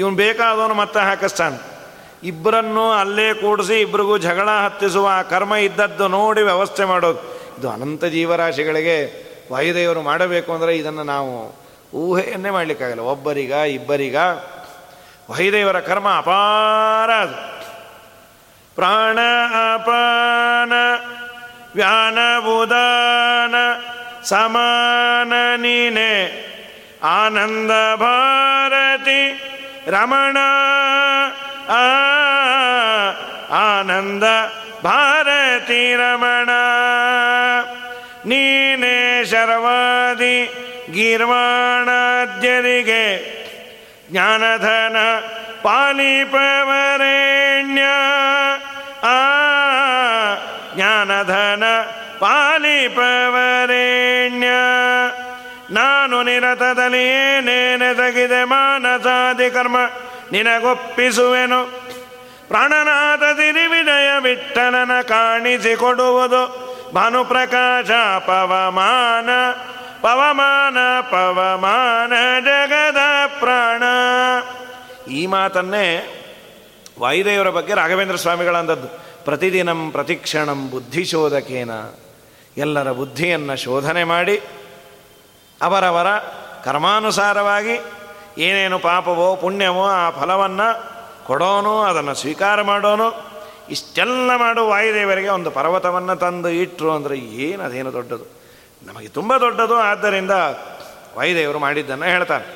ಇವನು ಬೇಕಾದವನು ಮತ್ತೆ ಹಾಕಿಸ್ತಾನೆ. ಇಬ್ಬರನ್ನು ಅಲ್ಲೇ ಕೂಡಿಸಿ ಇಬ್ಬರಿಗೂ ಜಗಳ ಹತ್ತಿಸುವ ಕರ್ಮ ಇದ್ದದ್ದು ನೋಡಿ ವ್ಯವಸ್ಥೆ ಮಾಡೋದು. ಇದು ಅನಂತ ಜೀವರಾಶಿಗಳಿಗೆ ವಾಯುದೇವರು ಮಾಡಬೇಕು ಅಂದರೆ ಇದನ್ನು ನಾವು ಊಹೆಯನ್ನೇ ಮಾಡಲಿಕ್ಕಾಗಲ್ಲ. ಇಬ್ಬರಿಗ ವಾಯುದೇವರ ಕರ್ಮ ಅಪಾರ. ಅದು ಪ್ರಾಣ ಅಪಾನ ವ್ಯಾನ ಉದಾನ ಸಮಾನ ನೀನೆ ಆನಂದ ಭಾರತಿ ರಮಣ ಆನಂದ ಭಾರತಿ ರಮಣ ನೀನೆ ಶರ್ವಾದಿ ಗೀರ್ವಾಣಾದ್ಯರಿಗೆ ಜ್ಞಾನಧನ ಪಾಲಿಪವರೆಣ್ಯ ಜ್ಞಾನಧನ ಪಾಲಿಪವರೆಣ್ಯ ನಾನು ನಿರತದಲ್ಲಿಯೇ ನೆನೆದಗಿದೆ ಮಾನಸಾದಿ ಕರ್ಮ ನಿನಗೊಪ್ಪಿಸುವೆನು ಪ್ರಾಣನಾಥ ತಿರುವಿನಯ ವಿಠಲನ ಕಾಣಿಸಿಕೊಡುವುದು ಭಾನುಪ್ರಕಾಶ ಪವಮಾನ ಪವಮಾನ ಪವಮಾನ ಜಗದ ಪ್ರಾಣ. ಈ ಮಾತನ್ನೇ ವಾಯುದೇವರ ಬಗ್ಗೆ ರಾಘವೇಂದ್ರ ಸ್ವಾಮಿಗಳಂದದ್ದು. ಪ್ರತಿದಿನಂ ಪ್ರತಿಕ್ಷಣಂ ಬುದ್ಧಿಶೋಧಕೇನ, ಎಲ್ಲರ ಬುದ್ಧಿಯನ್ನು ಶೋಧನೆ ಮಾಡಿ ಅವರವರ ಕರ್ಮಾನುಸಾರವಾಗಿ ಏನೇನು ಪಾಪವೋ ಪುಣ್ಯವೋ ಆ ಫಲವನ್ನು ಕೊಡೋನು, ಅದನ್ನು ಸ್ವೀಕಾರ ಮಾಡೋನು. ಇಷ್ಟೆಲ್ಲ ಮಾಡು ವಾಯುದೇವರಿಗೆ ಒಂದು ಪರ್ವತವನ್ನು ತಂದು ಇಟ್ಟರು ಅಂದರೆ ಏನು ಅದೇನು ದೊಡ್ಡದು, ನಮಗೆ ತುಂಬ ದೊಡ್ಡದು. ಆದ್ದರಿಂದ ವಾಯುದೇವರು ಮಾಡಿದ್ದನ್ನು ಹೇಳ್ತಾರೆ.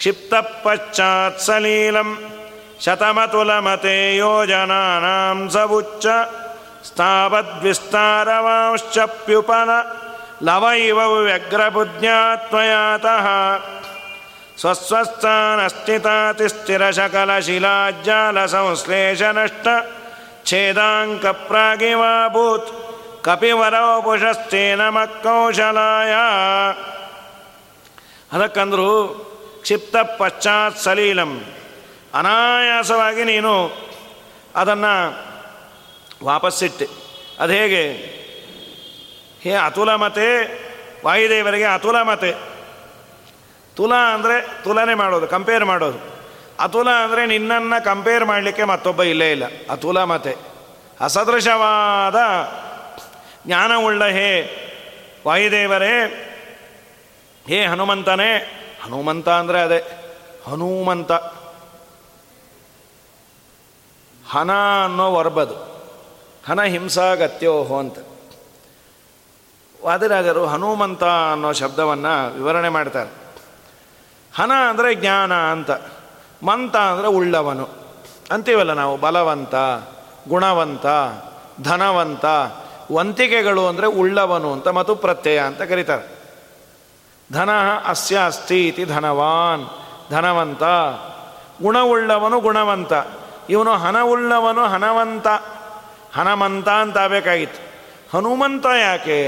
ಕ್ಷಿಪ್ತ ಪಶ್ಚಾತ್ ಸಲೀಲಂ ಶತಮತುಲಮತೆ ಯೋಜನಾಂ ಸವುಚ್ಚ ಸ್ಥಾವದ್ವಿಸ್ತಾರವಾಂಶ್ಚಪ್ಯುಪಲ ಲವೈವ ವ್ಯಗ್ರಬುದ್ಧ್ಯಾತ್ಮಯಾತಃ ಸ್ವಸ್ವಸ್ಥಾನಸ್ಥಿತಾತಿಸ್ಥಿರಶಕಲಶಿಲಾಜ್ಜಾಲಸಂಶ್ಲೇಷನಷ್ಟ ಛೇದಾಂಕಪ್ರಾಗಿವಾಭೂತ್ ಕಪಿವರೌ ಪುಷಸ್ಥೇನ ಮಕ್ಕೌಶಲಾಯ. ಅದಕ್ಕಂದ್ರು ಕ್ಷಿಪ್ತ ಪಶ್ಚಾತ್ ಸಲೀಲಂ, ಅನಾಯಾಸವಾಗಿ ನೀನು ಅದನ್ನು ವಾಪಸ್ಸಿಟ್ಟೆ. ಅದು ಹೇಗೆ? ಹೇ ಅತುಲಮತೆ, ವಾಯುದೇವರಿಗೆ ಅತುಲಮತೆ ತುಲಾ ಅಂದರೆ ತುಲನೆ ಮಾಡೋದು, ಕಂಪೇರ್ ಮಾಡೋದು. ಅತುಲ ಅಂದರೆ ನಿನ್ನನ್ನು ಕಂಪೇರ್ ಮಾಡಲಿಕ್ಕೆ ಮತ್ತೊಬ್ಬ ಇಲ್ಲೇ ಇಲ್ಲ. ಅತುಲ ಮಾತೆ ಅಸದೃಶವಾದ ಜ್ಞಾನವುಳ್ಳ ಹೇ ವಾಯುದೇವರೇ, ಹೇ ಹನುಮಂತನೇ. ಹನುಮಂತ ಅಂದರೆ ಅದೇ ಹನುಮಂತ, ಹನ ಅನ್ನೋ ವರ್ಬದು, ಹನ ಹಿಂಸಾಗತ್ಯೋಹೋ ಅಂತ ವಾದಿರಾಜರು ಹನುಮಂತ ಅನ್ನೋ ಶಬ್ದವನ್ನು ವಿವರಣೆ ಮಾಡ್ತಾರೆ. ಹನ ಅಂದರೆ ಜ್ಞಾನ ಅಂತ, ಮಂತ ಅಂದರೆ ಉಳ್ಳವನು ಅಂತೀವಲ್ಲ ನಾವು. ಬಲವಂತ, ಗುಣವಂತ, ಧನವಂತ, ವಂತಿಕೆಗಳು ಅಂದರೆ ಉಳ್ಳವನು ಅಂತ ಮತ್ತು ಪ್ರತ್ಯಯ ಅಂತ ಕರೀತಾರೆ. ಧನ ಅಸ್ಯ ಅಸ್ತಿ ಇತಿ ಧನವಾನ್, ಧನವಂತ. ಗುಣವುಳ್ಳವನು ಗುಣವಂತ. ಇವನು ಹನವುಳ್ಳವನು ಹನವಂತ, ಹನಮಂತ ಅಂತ ಆಗಬೇಕಾಗಿತ್ತು. ಹನುಮಂತ ಯಾಕೆ?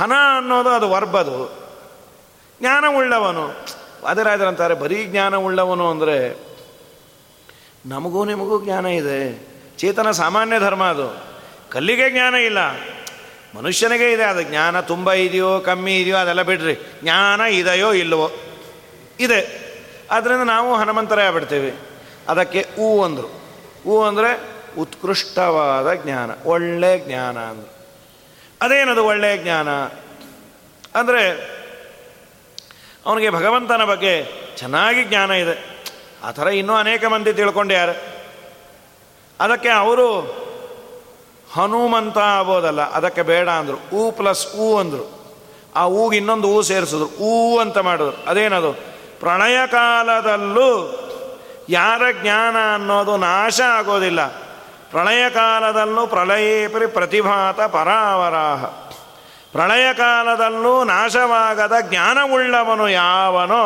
ಹನ ಅನ್ನೋದು ಅದು ವರ್ಬದು, ಜ್ಞಾನವುಳ್ಳವನು. ವಾದಿರಾಜರಂತಾರೆ ಬರೀ ಜ್ಞಾನವುಳ್ಳವನು ಅಂದರೆ ನಮಗೂ ನಿಮಗೂ ಜ್ಞಾನ ಇದೆ, ಚೇತನ ಸಾಮಾನ್ಯ ಧರ್ಮ ಅದು. ಕಲ್ಲಿಗೆ ಜ್ಞಾನ ಇಲ್ಲ, ಮನುಷ್ಯನಿಗೆ ಇದೆ. ಅದು ಜ್ಞಾನ ತುಂಬ ಇದೆಯೋ ಕಮ್ಮಿ ಇದೆಯೋ ಅದೆಲ್ಲ ಬಿಡ್ರಿ, ಜ್ಞಾನ ಇದೆಯೋ ಇಲ್ಲವೋ ಇದೆ. ಆದ್ದರಿಂದ ನಾವು ಹನುಮಂತರೇ ಆಗ್ಬಿಡ್ತೀವಿ. ಅದಕ್ಕೆ ಹೂ ಅಂದರು. ಹೂ ಅಂದರೆ ಉತ್ಕೃಷ್ಟವಾದ ಜ್ಞಾನ, ಒಳ್ಳೆಯ ಜ್ಞಾನ ಅಂದರು. ಅದೇನದು ಒಳ್ಳೆಯ ಜ್ಞಾನ ಅಂದರೆ ಅವನಿಗೆ ಭಗವಂತನ ಬಗ್ಗೆ ಚೆನ್ನಾಗಿ ಜ್ಞಾನ ಇದೆ. ಆ ಥರ ಇನ್ನೂ ಅನೇಕ ಮಂದಿ ತಿಳ್ಕೊಂಡ್ಯಾರು. ಅದಕ್ಕೆ ಅವರು ಹನುಮಂತ ಆಗೋದಲ್ಲ, ಅದಕ್ಕೆ ಬೇಡ ಅಂದರು. ಹೂ ಪ್ಲಸ್ ಹೂ ಅಂದರು. ಆ ಹೂಗೆ ಇನ್ನೊಂದು ಹೂ ಸೇರಿಸಿದ್ರು, ಹೂ ಅಂತ ಮಾಡಿದ್ರು. ಅದೇನದು? ಪ್ರಳಯ ಕಾಲದಲ್ಲೂ ಯಾರ ಜ್ಞಾನ ಅನ್ನೋದು ನಾಶ ಆಗೋದಿಲ್ಲ. ಪ್ರಳಯ ಕಾಲದಲ್ಲೂ ಪ್ರಳಯೇಪರಿ ಪ್ರತಿಭಾತ ಪರಾವರಾಹ, ಪ್ರಳಯ ಕಾಲದಲ್ಲೂ ನಾಶವಾಗದ ಜ್ಞಾನವುಳ್ಳವನು ಯಾವನೋ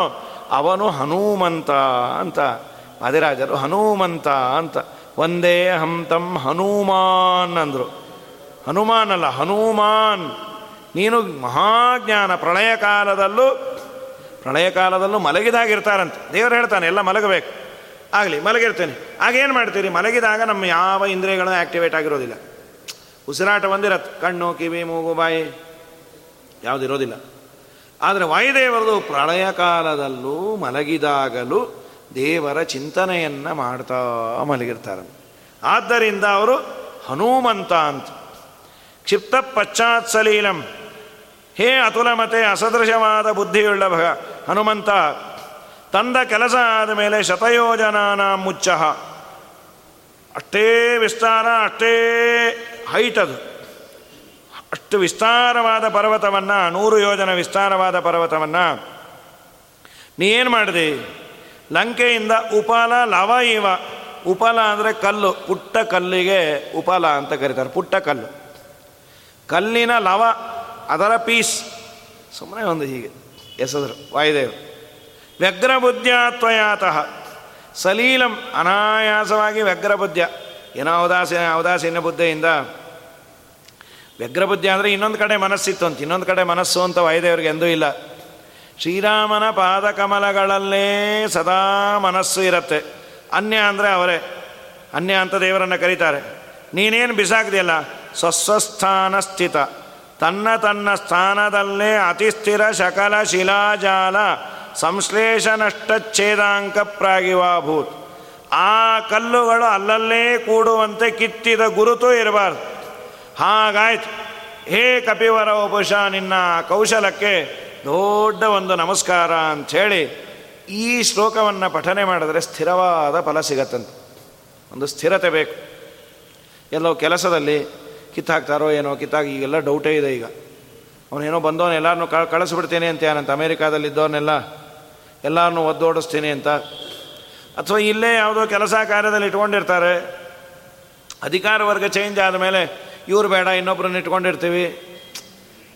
ಅವನು ಹನುಮಂತ ಅಂತ ವಾದಿರಾಜರು ಹನುಮಂತ ಅಂತ. ಒಂದೇ ಹಂತಂ ಹನುಮಾನ್ ಅಂದರು. ಹನುಮಾನ್ ಅಲ್ಲ, ಹನುಮಾನ್. ನೀನು ಮಹಾಜ್ಞಾನ. ಪ್ರಳಯ ಕಾಲದಲ್ಲೂ ಮಲಗಿದಾಗಿರ್ತಾರಂತೆ. ದೇವರು ಹೇಳ್ತಾನೆ ಎಲ್ಲ ಮಲಗಬೇಕು, ಆಗಲಿ ಮಲಗಿರ್ತೀನಿ. ಆಗೇನು ಮಾಡ್ತೀರಿ? ಮಲಗಿದಾಗ ನಮ್ಮ ಯಾವ ಇಂದ್ರಿಯಗಳು ಆ್ಯಕ್ಟಿವೇಟ್ ಆಗಿರೋದಿಲ್ಲ. ಉಸಿರಾಟ ಒಂದಿರತ್ತೆ, ಕಣ್ಣು, ಕಿವಿ, ಮೂಗು, ಬಾಯಿ ಯಾವುದಿರೋದಿಲ್ಲ. ಆದರೆ ವಾಯುದೇವರದು ಪ್ರಳಯ ಕಾಲದಲ್ಲೂ ಮಲಗಿದಾಗಲೂ ದೇವರ ಚಿಂತನೆಯನ್ನು ಮಾಡ್ತಾ ಮಲಗಿರ್ತಾರೆ. ಆದ್ದರಿಂದ ಅವರು ಹನುಮಂತ ಅಂತ. ಕ್ಷಿಪ್ತ ಪಶ್ಚಾತ್ ಸಲೀಲಂ, ಹೇ ಅತುಲ ಮತೆ ಅಸದೃಶವಾದ ಬುದ್ಧಿಯುಳ್ಳ ಹನುಮಂತ, ತಂದ ಕೆಲಸ ಆದ ಮೇಲೆ ಶತಯೋಜನಾನ ಮುಚ್ಚಃ, ಅಷ್ಟೇ ವಿಸ್ತಾರ, ಅಷ್ಟೇ ಹೈಟ್ ಅದು. ಅಷ್ಟು ವಿಸ್ತಾರವಾದ ಪರ್ವತವನ್ನು, 100 ಯೋಜನ ವಿಸ್ತಾರವಾದ ಪರ್ವತವನ್ನು ನೀ ಏನು ಮಾಡಿದೆ? ಲಂಕೆಯಿಂದ ಉಪಾಲ ಲವ ಇವ. ಉಪಾಲ ಅಂದರೆ ಕಲ್ಲು, ಪುಟ್ಟ ಕಲ್ಲಿಗೆ ಉಪಾಲ ಅಂತ ಕರೀತಾರೆ. ಪುಟ್ಟ ಕಲ್ಲು, ಕಲ್ಲಿನ ಲವ, ಅದರ ಪೀಸ್. ಸುಮ್ಮನೆ ಒಂದು ಹೀಗೆ ಎಸೆದರು ವಾಯುದೇವರು. ವ್ಯಗ್ರಬುದ್ಧ್ಯಾತ್ವಯಾತಃ ಸಲೀಲಂ, ಅನಾಯಾಸವಾಗಿ ವ್ಯಗ್ರಬುದ್ಧ, ಏನೋ ಔದಾಸೀನ ಬುದ್ಧಿಯಿಂದ. ವ್ಯಗ್ರಬುದ್ಧಿ ಅಂದರೆ ಇನ್ನೊಂದು ಕಡೆ ಮನಸ್ಸಿತ್ತು ಅಂತ, ಇನ್ನೊಂದು ಕಡೆ ಮನಸ್ಸು ಅಂತ ವಾಯುದೇವರಿಗೆ ಎಂದೂ ಇಲ್ಲ. ಶ್ರೀರಾಮನ ಪಾದಕಮಲಗಳಲ್ಲೇ ಸದಾ ಮನಸ್ಸು ಇರುತ್ತೆ. ಅನ್ಯ ಅಂದರೆ ಅವರೇ, ಅನ್ಯ ಅಂತ ದೇವರನ್ನು ಕರೀತಾರೆ. ನೀನೇನು ಬಿಸಾಕ್ದಿಯಲ್ಲ, ಸ್ವಸ್ಥಾನ ಸ್ಥಿತ, ತನ್ನ ತನ್ನ ಸ್ಥಾನದಲ್ಲೇ ಅತಿಸ್ಥಿರ ಶಕಲ ಶಿಲಾಜಾಲ ಸಂಶ್ಲೇಷನಷ್ಟಚ್ಛೇದಾಂಕ ಪ್ರಾಗಿವಾಭೂತ್. ಆ ಕಲ್ಲುಗಳು ಅಲ್ಲಲ್ಲೇ ಕೂಡುವಂತೆ ಕಿತ್ತಿದ ಗುರುತು ಇರಬಾರ್ದು, ಹಾಗಾಯ್ತು. ಹೇ ಕಪಿವರ ಉಪುಷ, ನಿನ್ನ ಕೌಶಲಕ್ಕೆ ದೊಡ್ಡ ಒಂದು ನಮಸ್ಕಾರ ಅಂಥೇಳಿ ಈ ಶ್ಲೋಕವನ್ನು ಪಠನೆ ಮಾಡಿದ್ರೆ ಸ್ಥಿರವಾದ ಫಲ ಸಿಗತ್ತಂತೆ. ಒಂದು ಸ್ಥಿರತೆ ಬೇಕು. ಎಲ್ಲೋ ಕೆಲಸದಲ್ಲಿ ಕಿತ್ತಾಕ್ತಾರೋ ಏನೋ, ಕಿತ್ತಾಗಿ ಈಗೆಲ್ಲ ಡೌಟೇ ಇದೆ. ಈಗ ಅವನೇನೋ ಬಂದವನು ಎಲ್ಲರನ್ನೂ ಕಳಿಸ್ಬಿಡ್ತೀನಿ ಅಂತ ಏನಂತ, ಅಮೇರಿಕಾದಲ್ಲಿದ್ದವನ್ನೆಲ್ಲ ಎಲ್ಲರನ್ನೂ ಒದ್ದೋಡಿಸ್ತೀನಿ ಅಂತ. ಅಥವಾ ಇಲ್ಲೇ ಯಾವುದೋ ಕೆಲಸ ಕಾರ್ಯದಲ್ಲಿ ಇಟ್ಕೊಂಡಿರ್ತಾರೆ, ಅಧಿಕಾರ ವರ್ಗ ಚೇಂಜ್ ಆದಮೇಲೆ ಇವ್ರು ಬೇಡ ಇನ್ನೊಬ್ಬರನ್ನ ಇಟ್ಕೊಂಡಿರ್ತೀವಿ.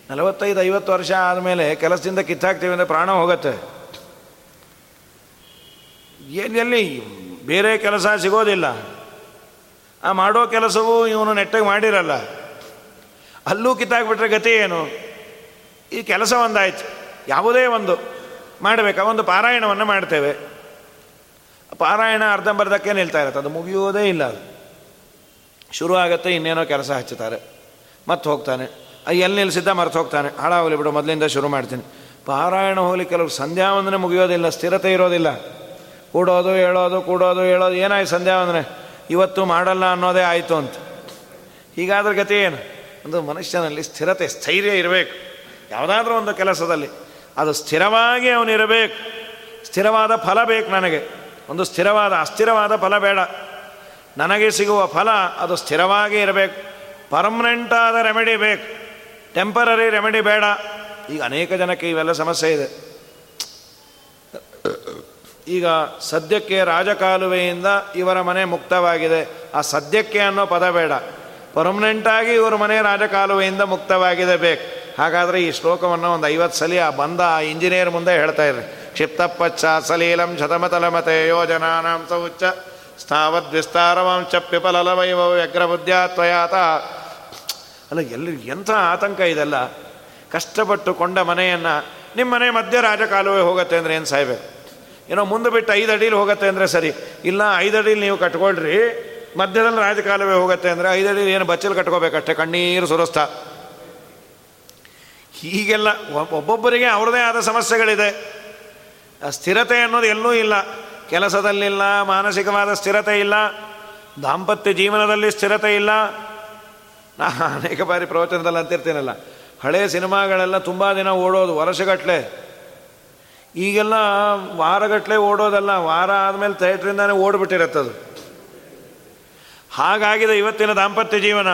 45-50 ವರ್ಷ ಆದಮೇಲೆ ಕೆಲಸದಿಂದ ಕಿತ್ತಾಕ್ತೀವಿ ಅಂದರೆ ಪ್ರಾಣ ಹೋಗುತ್ತೆ. ಎಲ್ಲಿ ಬೇರೆ ಕೆಲಸ ಸಿಗೋದಿಲ್ಲ. ಆ ಮಾಡೋ ಕೆಲಸವೂ ಇವನು ನೆಟ್ಟಾಗಿ ಮಾಡಿರಲ್ಲ. ಅಲ್ಲೂ ಕಿತ್ತಾಕ್ಬಿಟ್ರೆ ಗತಿ ಏನು? ಈ ಕೆಲಸ ಒಂದಾಯ್ತು, ಯಾವುದೇ ಒಂದು ಮಾಡಬೇಕಾ, ಒಂದು ಪಾರಾಯಣವನ್ನು ಮಾಡ್ತೇವೆ. ಪಾರಾಯಣ ಅರ್ಧಂಬರ್ಧಕ್ಕೆ ನಿಲ್ತಾ ಇರುತ್ತೆ, ಅದು ಮುಗಿಯೋದೇ ಇಲ್ಲ. ಅದು ಶುರು ಆಗುತ್ತೆ, ಇನ್ನೇನೋ ಕೆಲಸ ಹಚ್ಚುತ್ತಾರೆ, ಮತ್ತೆ ಹೋಗ್ತಾನೆ. ಎಲ್ಲಿ ನಿಲ್ಲಿಸಿದ್ದ ಮರ್ತು ಹೋಗ್ತಾನೆ, ಹಾಳಾಗಲಿ ಬಿಡು ಮೊದಲಿಂದ ಶುರು ಮಾಡ್ತೀನಿ. ಪಾರಾಯಣ ಹೋಗಲಿ ಕೆಲವರು ಸಂಧ್ಯಾ ವಂದನೆ ಮುಗಿಯೋದಿಲ್ಲ, ಸ್ಥಿರತೆ ಇರೋದಿಲ್ಲ. ಕೂಡೋದು ಹೇಳೋದು ಕೂಡೋದು ಹೇಳೋದು, ಏನಾಯ್ತು ಸಂಧ್ಯಾ ವಂದನೆ ಇವತ್ತು ಮಾಡಲ್ಲ ಅನ್ನೋದೇ ಆಯಿತು ಅಂತ. ಹೀಗಾದ್ರೆ ಗತಿ ಏನು? ಒಂದು ಮನುಷ್ಯನಲ್ಲಿ ಸ್ಥಿರತೆ ಸ್ಥೈರ್ಯ ಇರಬೇಕು. ಯಾವುದಾದ್ರೂ ಒಂದು ಕೆಲಸದಲ್ಲಿ ಅದು ಸ್ಥಿರವಾಗಿ ಅವನಿರಬೇಕು. ಸ್ಥಿರವಾದ ಫಲ ಬೇಕು ನನಗೆ, ಒಂದು ಸ್ಥಿರವಾದ ಅಸ್ಥಿರವಾದ ಫಲ ಬೇಡ. ನನಗೆ ಸಿಗುವ ಫಲ ಅದು ಸ್ಥಿರವಾಗಿ ಇರಬೇಕು. ಪರ್ಮನೆಂಟಾದ ರೆಮಿಡಿ ಬೇಕು, ಟೆಂಪರರಿ ರೆಮಿಡಿ ಬೇಡ. ಈಗ ಅನೇಕ ಜನಕ್ಕೆ ಇವೆಲ್ಲ ಸಮಸ್ಯೆ ಇದೆ. ಈಗ ಸದ್ಯಕ್ಕೆ ರಾಜಕಾಲುವೆಯಿಂದ ಇವರ ಮನೆ ಮುಕ್ತವಾಗಿದೆ, ಆ ಸದ್ಯಕ್ಕೆ ಅನ್ನೋ ಪದ ಬೇಡ, ಪರ್ಮನೆಂಟಾಗಿ ಇವ್ರ ಮನೆ ರಾಜಕಾಲುವೆಯಿಂದ ಮುಕ್ತವಾಗಿದೆ ಬೇಕು. ಹಾಗಾದರೆ ಈ ಶ್ಲೋಕವನ್ನು ಒಂದು 50 ಸಲ ಆ ಬಂದ ಆ ಇಂಜಿನಿಯರ್ ಮುಂದೆ ಹೇಳ್ತಾ ಇರ್ರಿ. ಕ್ಷಿಪ್ತಪ್ಪಚ್ಚ ಸಲೀಲಂ ಶತಮತಲಮತೆ ಯೋಜನಾಂ ಸೌಚ್ಚ ಸ್ಥಾವದ್ವಿಸ್ತಾರವಾಂಚ ಪಿಪಲಲವೈವ ವ್ಯಗ್ರಬುದ್ಧ್ಯಾ ತ್ವಯಾತ. ಅಲ್ಲ, ಎಲ್ಲರಿಗೂ ಎಂಥ ಆತಂಕ ಇದೆಲ್ಲ. ಕಷ್ಟಪಟ್ಟು ಕೊಂಡ ಮನೆಯನ್ನು ನಿಮ್ಮ ಮನೆ ಮಧ್ಯೆ ರಾಜಕಾಲುವೆ ಹೋಗುತ್ತೆ ಅಂದರೆ ಏನು ಸಾಯ್ಬೇಕು? ಏನೋ ಮುಂದೆ ಬಿಟ್ಟು 5 ಅಡಿಲಿ ಹೋಗುತ್ತೆ ಅಂದರೆ ಸರಿ, ಇಲ್ಲ 5 ಅಡಿಲಿ ನೀವು ಕಟ್ಕೊಳ್ರಿ, ಮಧ್ಯದಲ್ಲಿ ರಾಜಕಾಲುವೆ ಹೋಗುತ್ತೆ ಅಂದರೆ 5 ಅಡಿಲಿ ಏನು ಬಚ್ಚಲು ಕಟ್ಕೋಬೇಕಷ್ಟೆ, ಕಣ್ಣೀರು ಸುರಿಸ್ತಾ. ಹೀಗೆಲ್ಲ ಒಬ್ಬೊಬ್ಬರಿಗೆ ಅವ್ರದ್ದೇ ಆದ ಸಮಸ್ಯೆಗಳಿದೆ. ಸ್ಥಿರತೆ ಅನ್ನೋದು ಎಲ್ಲೂ ಇಲ್ಲ, ಕೆಲಸದಲ್ಲಿಲ್ಲ, ಮಾನಸಿಕವಾದ ಸ್ಥಿರತೆ ಇಲ್ಲ, ದಾಂಪತ್ಯ ಜೀವನದಲ್ಲಿ ಸ್ಥಿರತೆ ಇಲ್ಲ. ನಾ ಅನೇಕ ಬಾರಿ ಪ್ರವಚನದಲ್ಲಿ ಅಂತಿರ್ತೀನಲ್ಲ, ಹಳೆಯ ಸಿನಿಮಾಗಳೆಲ್ಲ ತುಂಬ ದಿನ ಓಡೋದು, ವರ್ಷಗಟ್ಟಲೆ. ಈಗೆಲ್ಲ ವಾರಗಟ್ಟಲೆ ಓಡೋದಲ್ಲ, ವಾರ ಆದಮೇಲೆ ಥಿಯೇಟ್ರಿಂದಾನೇ ಓಡ್ಬಿಟ್ಟಿರತ್ತದು. ಹಾಗಾಗಿದೆ ಇವತ್ತಿನ ದಾಂಪತ್ಯ ಜೀವನ.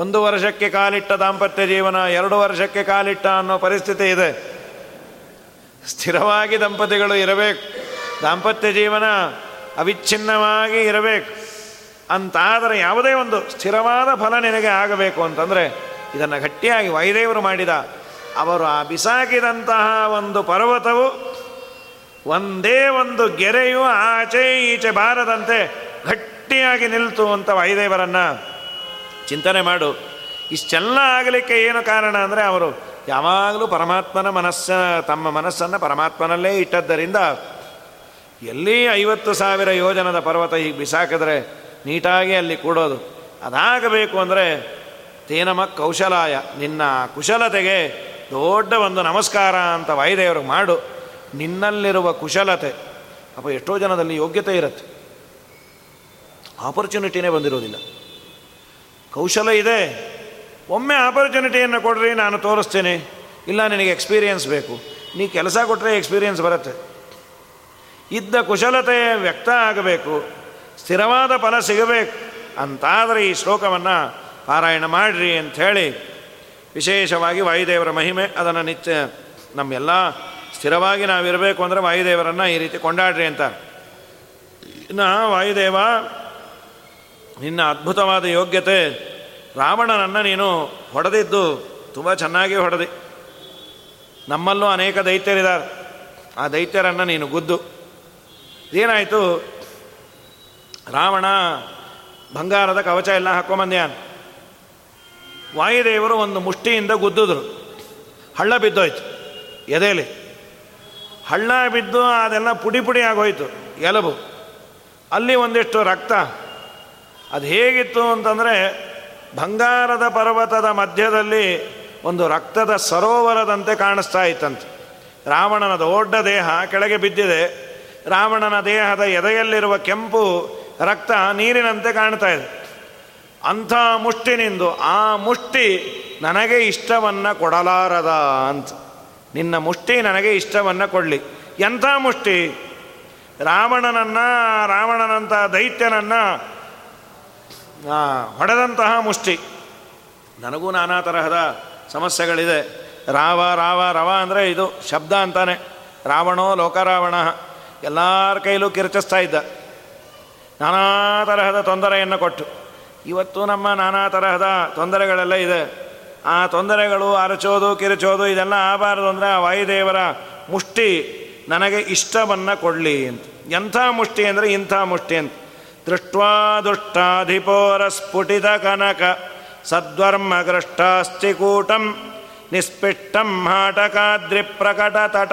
1 ವರ್ಷಕ್ಕೆ ಕಾಲಿಟ್ಟ ದಾಂಪತ್ಯ ಜೀವನ 2 ವರ್ಷಕ್ಕೆ ಕಾಲಿಟ್ಟ ಅನ್ನೋ ಪರಿಸ್ಥಿತಿ ಇದೆ. ಸ್ಥಿರವಾಗಿ ದಂಪತಿಗಳು ಇರಬೇಕು, ದಾಂಪತ್ಯ ಜೀವನ ಅವಿಚ್ಛಿನ್ನವಾಗಿ ಇರಬೇಕು. ಅಂತಾದರೆ ಯಾವುದೇ ಒಂದು ಸ್ಥಿರವಾದ ಫಲ ನಿನಗೆ ಆಗಬೇಕು ಅಂತಂದರೆ ಇದನ್ನು ಗಟ್ಟಿಯಾಗಿ ವೈದೇವರು ಮಾಡಿದ. ಅವರು ಆ ಬಿಸಾಕಿದಂತಹ ಒಂದು ಪರ್ವತವು ಒಂದೇ ಒಂದು ಗೆರೆಯು ಆಚೆ ಈಚೆ ಬಾರದಂತೆ ಗಟ್ಟಿಯಾಗಿ ನಿಲ್ತು ಅಂತ ವೈದೇವರನ್ನು ಚಿಂತನೆ ಮಾಡು. ಇಷ್ಟೆಲ್ಲ ಆಗಲಿಕ್ಕೆ ಏನು ಕಾರಣ ಅಂದರೆ ಅವರು ಯಾವಾಗಲೂ ಪರಮಾತ್ಮನ ತಮ್ಮ ಮನಸ್ಸನ್ನು ಪರಮಾತ್ಮನಲ್ಲೇ ಇಟ್ಟದ್ದರಿಂದ ಎಲ್ಲಿ 50,000 ಯೋಜನದ ಪರ್ವತ ಹೀಗೆ ಬಿಸಾಕಿದ್ರೆ ನೀಟಾಗಿ ಅಲ್ಲಿ ಕೂಡೋದು. ಅದಾಗಬೇಕು ಅಂದರೆ ತೇನಮ ಕೌಶಲಾಯ, ನಿನ್ನ ಕುಶಲತೆಗೆ ದೊಡ್ಡ ಒಂದು ನಮಸ್ಕಾರ ಅಂತ ವಾಯುದೇವರು ಮಾಡು. ನಿನ್ನಲ್ಲಿರುವ ಕುಶಲತೆ, ಅಪ್ಪ ಎಷ್ಟೋ ಜನದಲ್ಲಿ ಯೋಗ್ಯತೆ ಇರುತ್ತೆ, ಆಪರ್ಚುನಿಟಿನೇ ಬಂದಿರೋದಿಲ್ಲ. ಕೌಶಲ ಇದೆ, ಒಮ್ಮೆ ಆಪರ್ಚುನಿಟಿಯನ್ನು ಕೊಡ್ರಿ ನಾನು ತೋರಿಸ್ತೀನಿ, ಇಲ್ಲ ನಿನಗೆ ಎಕ್ಸ್ಪೀರಿಯೆನ್ಸ್ ಬೇಕು, ನೀ ಕೆಲಸ ಕೊಟ್ಟರೆ ಎಕ್ಸ್ಪೀರಿಯೆನ್ಸ್ ಬರುತ್ತೆ. ಇದ್ದ ಕುಶಲತೆ ವ್ಯಕ್ತ ಆಗಬೇಕು, ಸ್ಥಿರವಾದ ಫಲ ಸಿಗಬೇಕು. ಅಂತಾದರೆ ಈ ಶ್ಲೋಕವನ್ನು ಪಾರಾಯಣ ಮಾಡಿರಿ ಅಂಥೇಳಿ ವಿಶೇಷವಾಗಿ ವಾಯುದೇವರ ಮಹಿಮೆ ಅದನ್ನು ನಿತ್ಯ ನಮ್ಮೆಲ್ಲ ಸ್ಥಿರವಾಗಿ ನಾವಿರಬೇಕು ಅಂದರೆ ವಾಯುದೇವರನ್ನು ಈ ರೀತಿ ಕೊಂಡಾಡ್ರಿ ಅಂತ. ಇನ್ನು ವಾಯುದೇವ ನಿನ್ನ ಅದ್ಭುತವಾದ ಯೋಗ್ಯತೆ, ರಾವಣನನ್ನು ನೀನು ಹೊಡೆದಿದ್ದು ತುಂಬ ಚೆನ್ನಾಗಿ ಹೊಡೆದಿ. ನಮ್ಮಲ್ಲೂ ಅನೇಕ ದೈತ್ಯರಿದ್ದಾರೆ, ಆ ದೈತ್ಯರನ್ನು ನೀನು ಗುದ್ದು. ಏನಾಯಿತು? ರಾವಣ ಬಂಗಾರದ ಕವಚ ಎಲ್ಲ ಹಾಕೊಂಬಂದ್ಯಾನ, ವಾಯುದೇವರು ಒಂದು ಮುಷ್ಟಿಯಿಂದ ಗುದ್ದಿದ್ರು, ಹಳ್ಳ ಬಿದ್ದೋಯ್ತು ಎದೆಯಲ್ಲಿ. ಹಳ್ಳ ಬಿದ್ದು ಅದೆಲ್ಲ ಪುಡಿ ಪುಡಿ ಆಗೋಯ್ತು ಎಲುಬು, ಅಲ್ಲಿ ಒಂದಿಷ್ಟು ರಕ್ತ. ಅದು ಹೇಗಿತ್ತು ಅಂತಂದರೆ ಬಂಗಾರದ ಪರ್ವತದ ಮಧ್ಯದಲ್ಲಿ ಒಂದು ರಕ್ತದ ಸರೋವರದಂತೆ ಕಾಣಿಸ್ತಾ ಇತ್ತಂತೆ. ರಾವಣನ ದೊಡ್ಡ ದೇಹ ಕೆಳಗೆ ಬಿದ್ದಿದೆ, ರಾವಣನ ದೇಹದ ಎದೆಯಲ್ಲಿರುವ ಕೆಂಪು ರಕ್ತ ನೀರಿನಂತೆ ಕಾಣ್ತಾ ಇದೆ. ಅಂಥ ಮುಷ್ಟಿನಿಂದು ಆ ಮುಷ್ಟಿ ನನಗೆ ಇಷ್ಟವನ್ನು ಕೊಡಲಾರದ ಅಂತ, ನಿನ್ನ ಮುಷ್ಟಿ ನನಗೆ ಇಷ್ಟವನ್ನು ಕೊಡಲಿ. ಎಂಥ ಮುಷ್ಟಿ? ರಾವಣನಂಥ ದೈತ್ಯನನ್ನು ಹೊಡೆದಂತಹ ಮುಷ್ಟಿ. ನನಗೂ ನಾನಾ ತರಹದ ಸಮಸ್ಯೆಗಳಿದೆ. ರಾವ ರಾವ ರವ ಅಂದರೆ ಇದು ಶಬ್ದ ಅಂತಾನೆ, ರಾವಣೋ ಲೋಕರಾವಣ. ಎಲ್ಲರ ಕೈಲೂ ಕಿರ್ಚಿಸ್ತಾ ಇದ್ದ, ನಾನಾ ತರಹದ ತೊಂದರೆಯನ್ನು ಕೊಟ್ಟು. ಇವತ್ತು ನಮ್ಮ ನಾನಾ ತರಹದ ತೊಂದರೆಗಳೆಲ್ಲ ಇದೆ. ಆ ತೊಂದರೆಗಳು, ಅರಚೋದು ಕಿರಿಚೋದು ಇದೆಲ್ಲ ಆಗಬಾರದು ಅಂದರೆ ಆ ವಾಯುದೇವರ ಮುಷ್ಟಿ ನನಗೆ ಇಷ್ಟವನ್ನು ಕೊಡಲಿ ಅಂತ. ಎಂಥ ಮುಷ್ಟಿ ಅಂದರೆ ಇಂಥ ಮುಷ್ಟಿ ಅಂತ. ದೃಷ್ಟ್ವಾ ದುಷ್ಟಾಧಿಪೋರ ಸ್ಫುಟಿತ ಕನಕ ಸದ್ವರ್ಮ ಗೃಷ್ಟಾಶ್ಚಿಕೂಟಂ ನಿಸ್ಪಿಷ್ಟಂ ಹಾಟಕಾದ್ರಿ ಪ್ರಕಟ ತಟ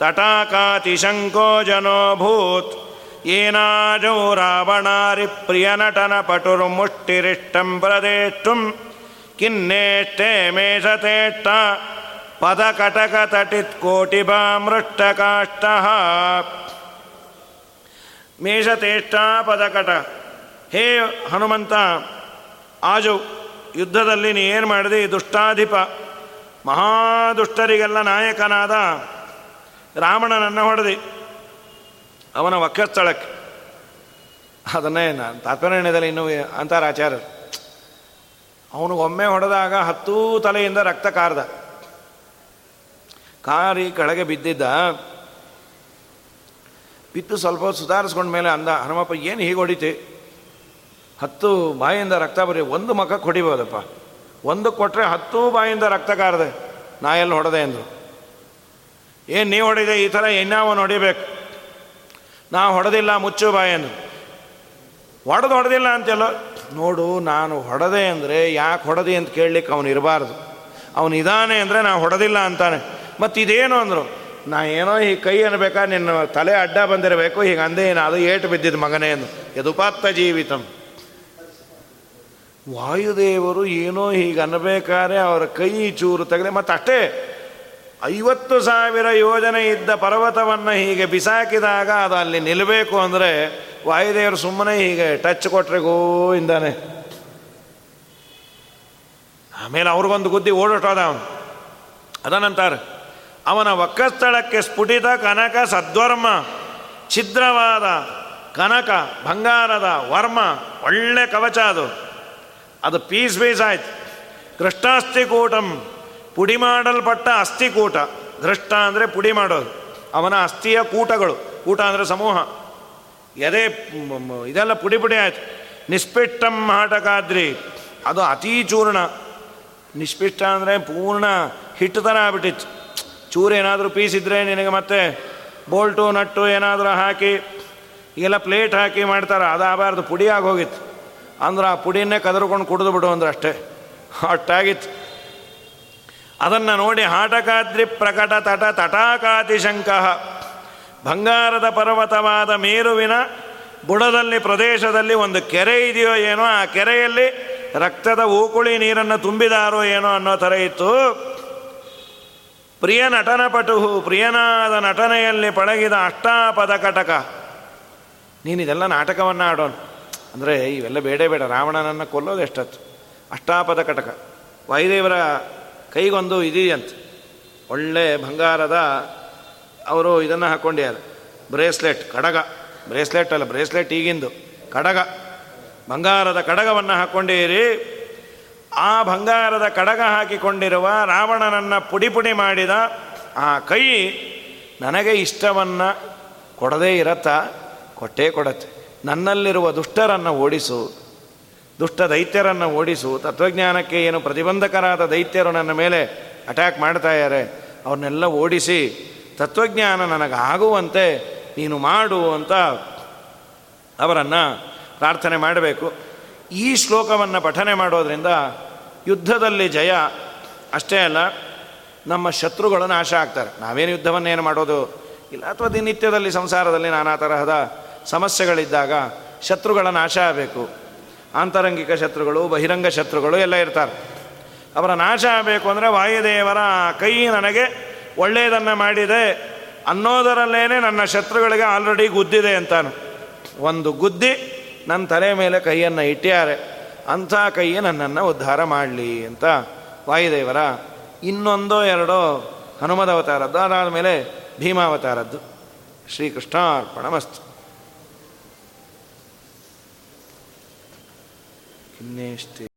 ತಟಾಕಾತಿಶಂಕೋ ಜನೋಭೂತ್ ಏನಾಜೋ ರಾವಣಾರಿ ಪ್ರಿಯನಟನ ಪಟುರ್ಮುಷ್ಟಿರಿಷ್ಟಂ ಪ್ರದೇಷ್ಟುಂ ಕಿನ್ನೇಷ್ಟೇ ಮೇಷತೇಷ್ಟ ಪದಕಟಕತಟಿತ್ಕೋಟಿಭಾಮೃಷ್ಟಕಾಷ್ಟ ಮೇಷತೇಷ್ಟಾ ಪದಕಟ. ಹೇ ಹನುಮಂತ, ಆಜು ಯುದ್ಧದಲ್ಲಿ ನೀ ಏನು ಮಾಡಿದೆ? ದುಷ್ಟಾಧಿಪ, ಮಹಾದುಷ್ಟರಿಗೆಲ್ಲ ನಾಯಕನಾದ ರಾವಣನನ್ನು ಹೊಡೆದಿ ಅವನ ವಕ್ಷಸ್ಥಳಕ್ಕೆ. ಅದನ್ನೇ ನಾನು ತಾತ್ಪರ್ಯದಲ್ಲಿ ಇನ್ನೂ ಅಂತಾರಾಚಾರ್ಯರು, ಅವನು ಒಮ್ಮೆ ಹೊಡೆದಾಗ 10 ತಲೆಯಿಂದ ರಕ್ತ ಕಾರ್ದ, ಕಾರಿ ಕೆಳಗೆ ಬಿದ್ದಿದ್ದ. ಬಿದ್ದು ಸ್ವಲ್ಪ ಸುಧಾರಿಸ್ಕೊಂಡ ಮೇಲೆ ಅಂದ, ಹನುಮಪ್ಪ ಏನು ಹೀಗೆ ಹೊಡಿತಿ? 10 ಬಾಯಿಂದ ರಕ್ತ ಬರೀ ಒಂದು ಮಖಕ್ಕೆ ಹೊಡಿಬೋದಪ್ಪ, ಒಂದು ಕೊಟ್ಟರೆ 10 ಬಾಯಿಂದ ರಕ್ತ ಕಾರ್ದೆ, ನಾ ಎಲ್ಲಿ ಹೊಡೆದೆ ಅಂದರು. ಏನು ನೀವು ಹೊಡಿದೆ, ಈ ಥರ ಇನ್ನಾವನು ಹೊಡಿಬೇಕು, ನಾ ಹೊಡೆದಿಲ್ಲ ಮುಚ್ಚು ಬಾಯಿ ಅಂದರು. ಹೊಡೆದಿಲ್ಲ ಅಂತೆಲ್ಲ ನೋಡು, ನಾನು ಹೊಡೆದೆ ಅಂದರೆ ಯಾಕೆ ಹೊಡೆದಿ ಅಂತ ಕೇಳಲಿಕ್ಕೆ ಅವನು ಇರಬಾರ್ದು, ಅವನಿದ್ದಾನೆ ಅಂದರೆ ನಾ ಹೊಡೆದಿಲ್ಲ ಅಂತಾನೆ. ಮತ್ತು ಇದೇನು ಅಂದರು, ನಾ ಏನೋ ಈ ಕೈ ಅನ್ಬೇಕಾ, ನಿನ್ನ ತಲೆ ಅಡ್ಡ ಬಂದಿರಬೇಕು, ಹೀಗೆ ಅಂದೇ ಏನು ಅದು ಏಟು ಬಿದ್ದಿದ್ದು ಮಗನೇ ಅಂದು. ಯದುಪಾತ್ತ ಜೀವಿತಂ, ವಾಯುದೇವರು ಏನೋ ಹೀಗೆ ಅನ್ನಬೇಕಾದ್ರೆ ಅವರ ಕೈ ಚೂರು ತೆಗೆದೆ. ಮತ್ತು ಅಷ್ಟೇ 50,000 ಯೋಜನೆ ಇದ್ದ ಪರ್ವತವನ್ನು ಹೀಗೆ ಬಿಸಾಕಿದಾಗ ಅದು ಅಲ್ಲಿ ನಿಲ್ಲಬೇಕು ಅಂದರೆ ವಾಯುದೇವರು ಸುಮ್ಮನೆ ಹೀಗೆ ಟಚ್ ಕೊಟ್ರಿಗೂ ಇಂದಾನೆ. ಆಮೇಲೆ ಅವ್ರಿಗೊಂದು ಗುದ್ದಿ ಓಡೋಟೋದ ಅವನು. ಅದನಂತಾರೆ ಅವನ ವಕ್ಷಸ್ಥಳಕ್ಕೆ ಸ್ಫುಟಿತ ಕನಕ ಸದ್ವರ್ಮ, ಛಿದ್ರವಾದ ಕನಕ ಬಂಗಾರದ ವರ್ಮ, ಒಳ್ಳೆ ಕವಚ ಅದು, ಅದು ಪೀಸ್ ಪೀಸ್ ಆಯ್ತು. ಕೃಷ್ಣಾಸ್ಥಿಕೂಟಂ, ಪುಡಿ ಮಾಡಲ್ಪಟ್ಟ ಅಸ್ಥಿಕೂಟ. ಧೃಷ್ಟ ಅಂದರೆ ಪುಡಿ ಮಾಡೋದು, ಅವನ ಅಸ್ಥಿಯ ಕೂಟಗಳು, ಕೂಟ ಅಂದರೆ ಸಮೂಹ. ಎದೆ ಇದೆಲ್ಲ ಪುಡಿ ಪುಡಿ ಆಯಿತು. ನಿಷ್ಪಿಷ್ಟಂ ಹಾಟಕಾದ್ರಿ, ಅದು ಅತೀ ಚೂರ್ಣ. ನಿಷ್ಪಿಷ್ಟ ಅಂದರೆ ಪೂರ್ಣ ಹಿಟ್ಟು ಥರ ಆಗ್ಬಿಟ್ಟಿತ್ತು. ಚೂರು ಏನಾದರೂ ಪೀಸಿದ್ರೆ ನಿನಗೆ ಮತ್ತೆ ಬೋಲ್ಟು ನಟ್ಟು ಏನಾದರೂ ಹಾಕಿ ಈಗೆಲ್ಲ ಪ್ಲೇಟ್ ಹಾಕಿ ಮಾಡ್ತಾರೆ, ಅದು ಆಗಬಾರ್ದು, ಪುಡಿ ಆಗೋಗಿತ್ತು. ಅಂದ್ರೆ ಆ ಪುಡಿಯನ್ನೇ ಕದರ್ಕೊಂಡು ಕುಡಿದು ಬಿಡು ಅಂದ್ರೆ ಅಷ್ಟೇ ಅಷ್ಟಾಗಿತ್ತು. ಅದನ್ನು ನೋಡಿ ಹಾಟಕಾದ್ರಿ ಪ್ರಕಟ ತಟ ತಟಾಕಾತಿಶಂಕಃ, ಬಂಗಾರದ ಪರ್ವತವಾದ ಮೇರುವಿನ ಬುಡದಲ್ಲಿ ಪ್ರದೇಶದಲ್ಲಿ ಒಂದು ಕೆರೆ ಇದೆಯೋ ಏನೋ, ಆ ಕೆರೆಯಲ್ಲಿ ರಕ್ತದ ಊಕುಳಿ ನೀರನ್ನು ತುಂಬಿದಾರೋ ಏನೋ ಅನ್ನೋ ಥರ ಇತ್ತು. ಪ್ರಿಯ ನಟನ ಪಟುಹು, ಪ್ರಿಯನಾದ ನಟನೆಯಲ್ಲಿ ಪಳಗಿದ ಅಷ್ಟಾಪದ ಕಟಕ. ನೀನಿದೆಲ್ಲ ನಾಟಕವನ್ನು ಆಡೋನು ಅಂದರೆ ಇವೆಲ್ಲ ಬೇಡೇ ಬೇಡ, ರಾವಣನನ್ನು ಕೊಲ್ಲೋದು ಎಷ್ಟತ್ತು. ಅಷ್ಟಾಪದ ಕಟಕ, ವಾಯುದೇವರ ಕೈಗೊಂದು ಇದೆಯಂತೆ ಒಳ್ಳೆ ಬಂಗಾರದ, ಅವರು ಇದನ್ನು ಹಾಕ್ಕೊಂಡ್ಯಾರು ಬ್ರೇಸ್ಲೆಟ್, ಕಡಗ. ಬ್ರೇಸ್ಲೆಟ್ ಅಲ್ಲ, ಬ್ರೇಸ್ಲೆಟ್ ಈಗಿಂದು, ಕಡಗ, ಬಂಗಾರದ ಕಡಗವನ್ನು ಹಾಕ್ಕೊಂಡಿರಿ. ಆ ಬಂಗಾರದ ಕಡಗ ಹಾಕಿಕೊಂಡಿರುವ ರಾವಣನನ್ನು ಪುಡಿ ಪುಡಿ ಮಾಡಿದ ಆ ಕೈ ನನಗೆ ಇಷ್ಟವನ್ನು ಕೊಡದೇ ಇರತ್ತಾ? ಕೊಟ್ಟೇ ಕೊಡತ್ತೆ. ನನ್ನಲ್ಲಿರುವ ದುಷ್ಟರನ್ನು ಓಡಿಸು, ದುಷ್ಟ ದೈತ್ಯರನ್ನು ಓಡಿಸು. ತತ್ವಜ್ಞಾನಕ್ಕೆ ಏನು ಪ್ರತಿಬಂಧಕರಾದ ದೈತ್ಯರು ನನ್ನ ಮೇಲೆ ಅಟ್ಯಾಕ್ ಮಾಡ್ತಾ ಇದ್ದಾರೆ, ಅವ್ರನ್ನೆಲ್ಲ ಓಡಿಸಿ ತತ್ವಜ್ಞಾನ ನನಗಾಗುವಂತೆ ನೀನು ಮಾಡು ಅಂತ ಅವರನ್ನು ಪ್ರಾರ್ಥನೆ ಮಾಡಬೇಕು. ಈ ಶ್ಲೋಕವನ್ನು ಪಠನೆ ಮಾಡೋದರಿಂದ ಯುದ್ಧದಲ್ಲಿ ಜಯ ಅಷ್ಟೇ ಅಲ್ಲ, ನಮ್ಮ ಶತ್ರುಗಳು ನಾಶ ಆಗ್ತಾರೆ. ನಾವೇನು ಯುದ್ಧವನ್ನೇನು ಮಾಡೋದು ಇಲ್ಲ, ಅಥವಾ ದಿನನಿತ್ಯದಲ್ಲಿ ಸಂಸಾರದಲ್ಲಿ ನಾನಾ ತರಹದ ಸಮಸ್ಯೆಗಳಿದ್ದಾಗ ಶತ್ರುಗಳ ನಾಶ ಆಗಬೇಕು. ಆಂತರಂಗಿಕ ಶತ್ರುಗಳು, ಬಹಿರಂಗ ಶತ್ರುಗಳು ಎಲ್ಲ ಇರ್ತಾರೆ. ಅವರ ನಾಶ ಆಗಬೇಕು ಅಂದರೆ ವಾಯುದೇವರ ಕೈ ನನಗೆ ಒಳ್ಳೆಯದನ್ನು ಮಾಡಿದೆ ಅನ್ನೋದರಲ್ಲೇ ನನ್ನ ಶತ್ರುಗಳಿಗೆ ಆಲ್ರೆಡಿ ಗುದ್ದಿದೆ ಅಂತಾನು. ಒಂದು ಗುದ್ದಿ ನನ್ನ ತಲೆ ಮೇಲೆ ಕೈಯನ್ನು ಇಟ್ಟ್ಯಾರೆ, ಅಂಥ ಕೈಯೇ ನನ್ನನ್ನು ಉದ್ಧಾರ ಮಾಡಲಿ ಅಂತ ವಾಯುದೇವರ. ಇನ್ನೊಂದೋ ಎರಡೋ ಹನುಮದವತಾರದ್ದು, ಅದಾದಮೇಲೆ ಭೀಮಾವತಾರದ್ದು. ಶ್ರೀಕೃಷ್ಣಾರ್ಪಣಮಸ್ತು. ಕಿನ್ನೇಷ್ಟೇ.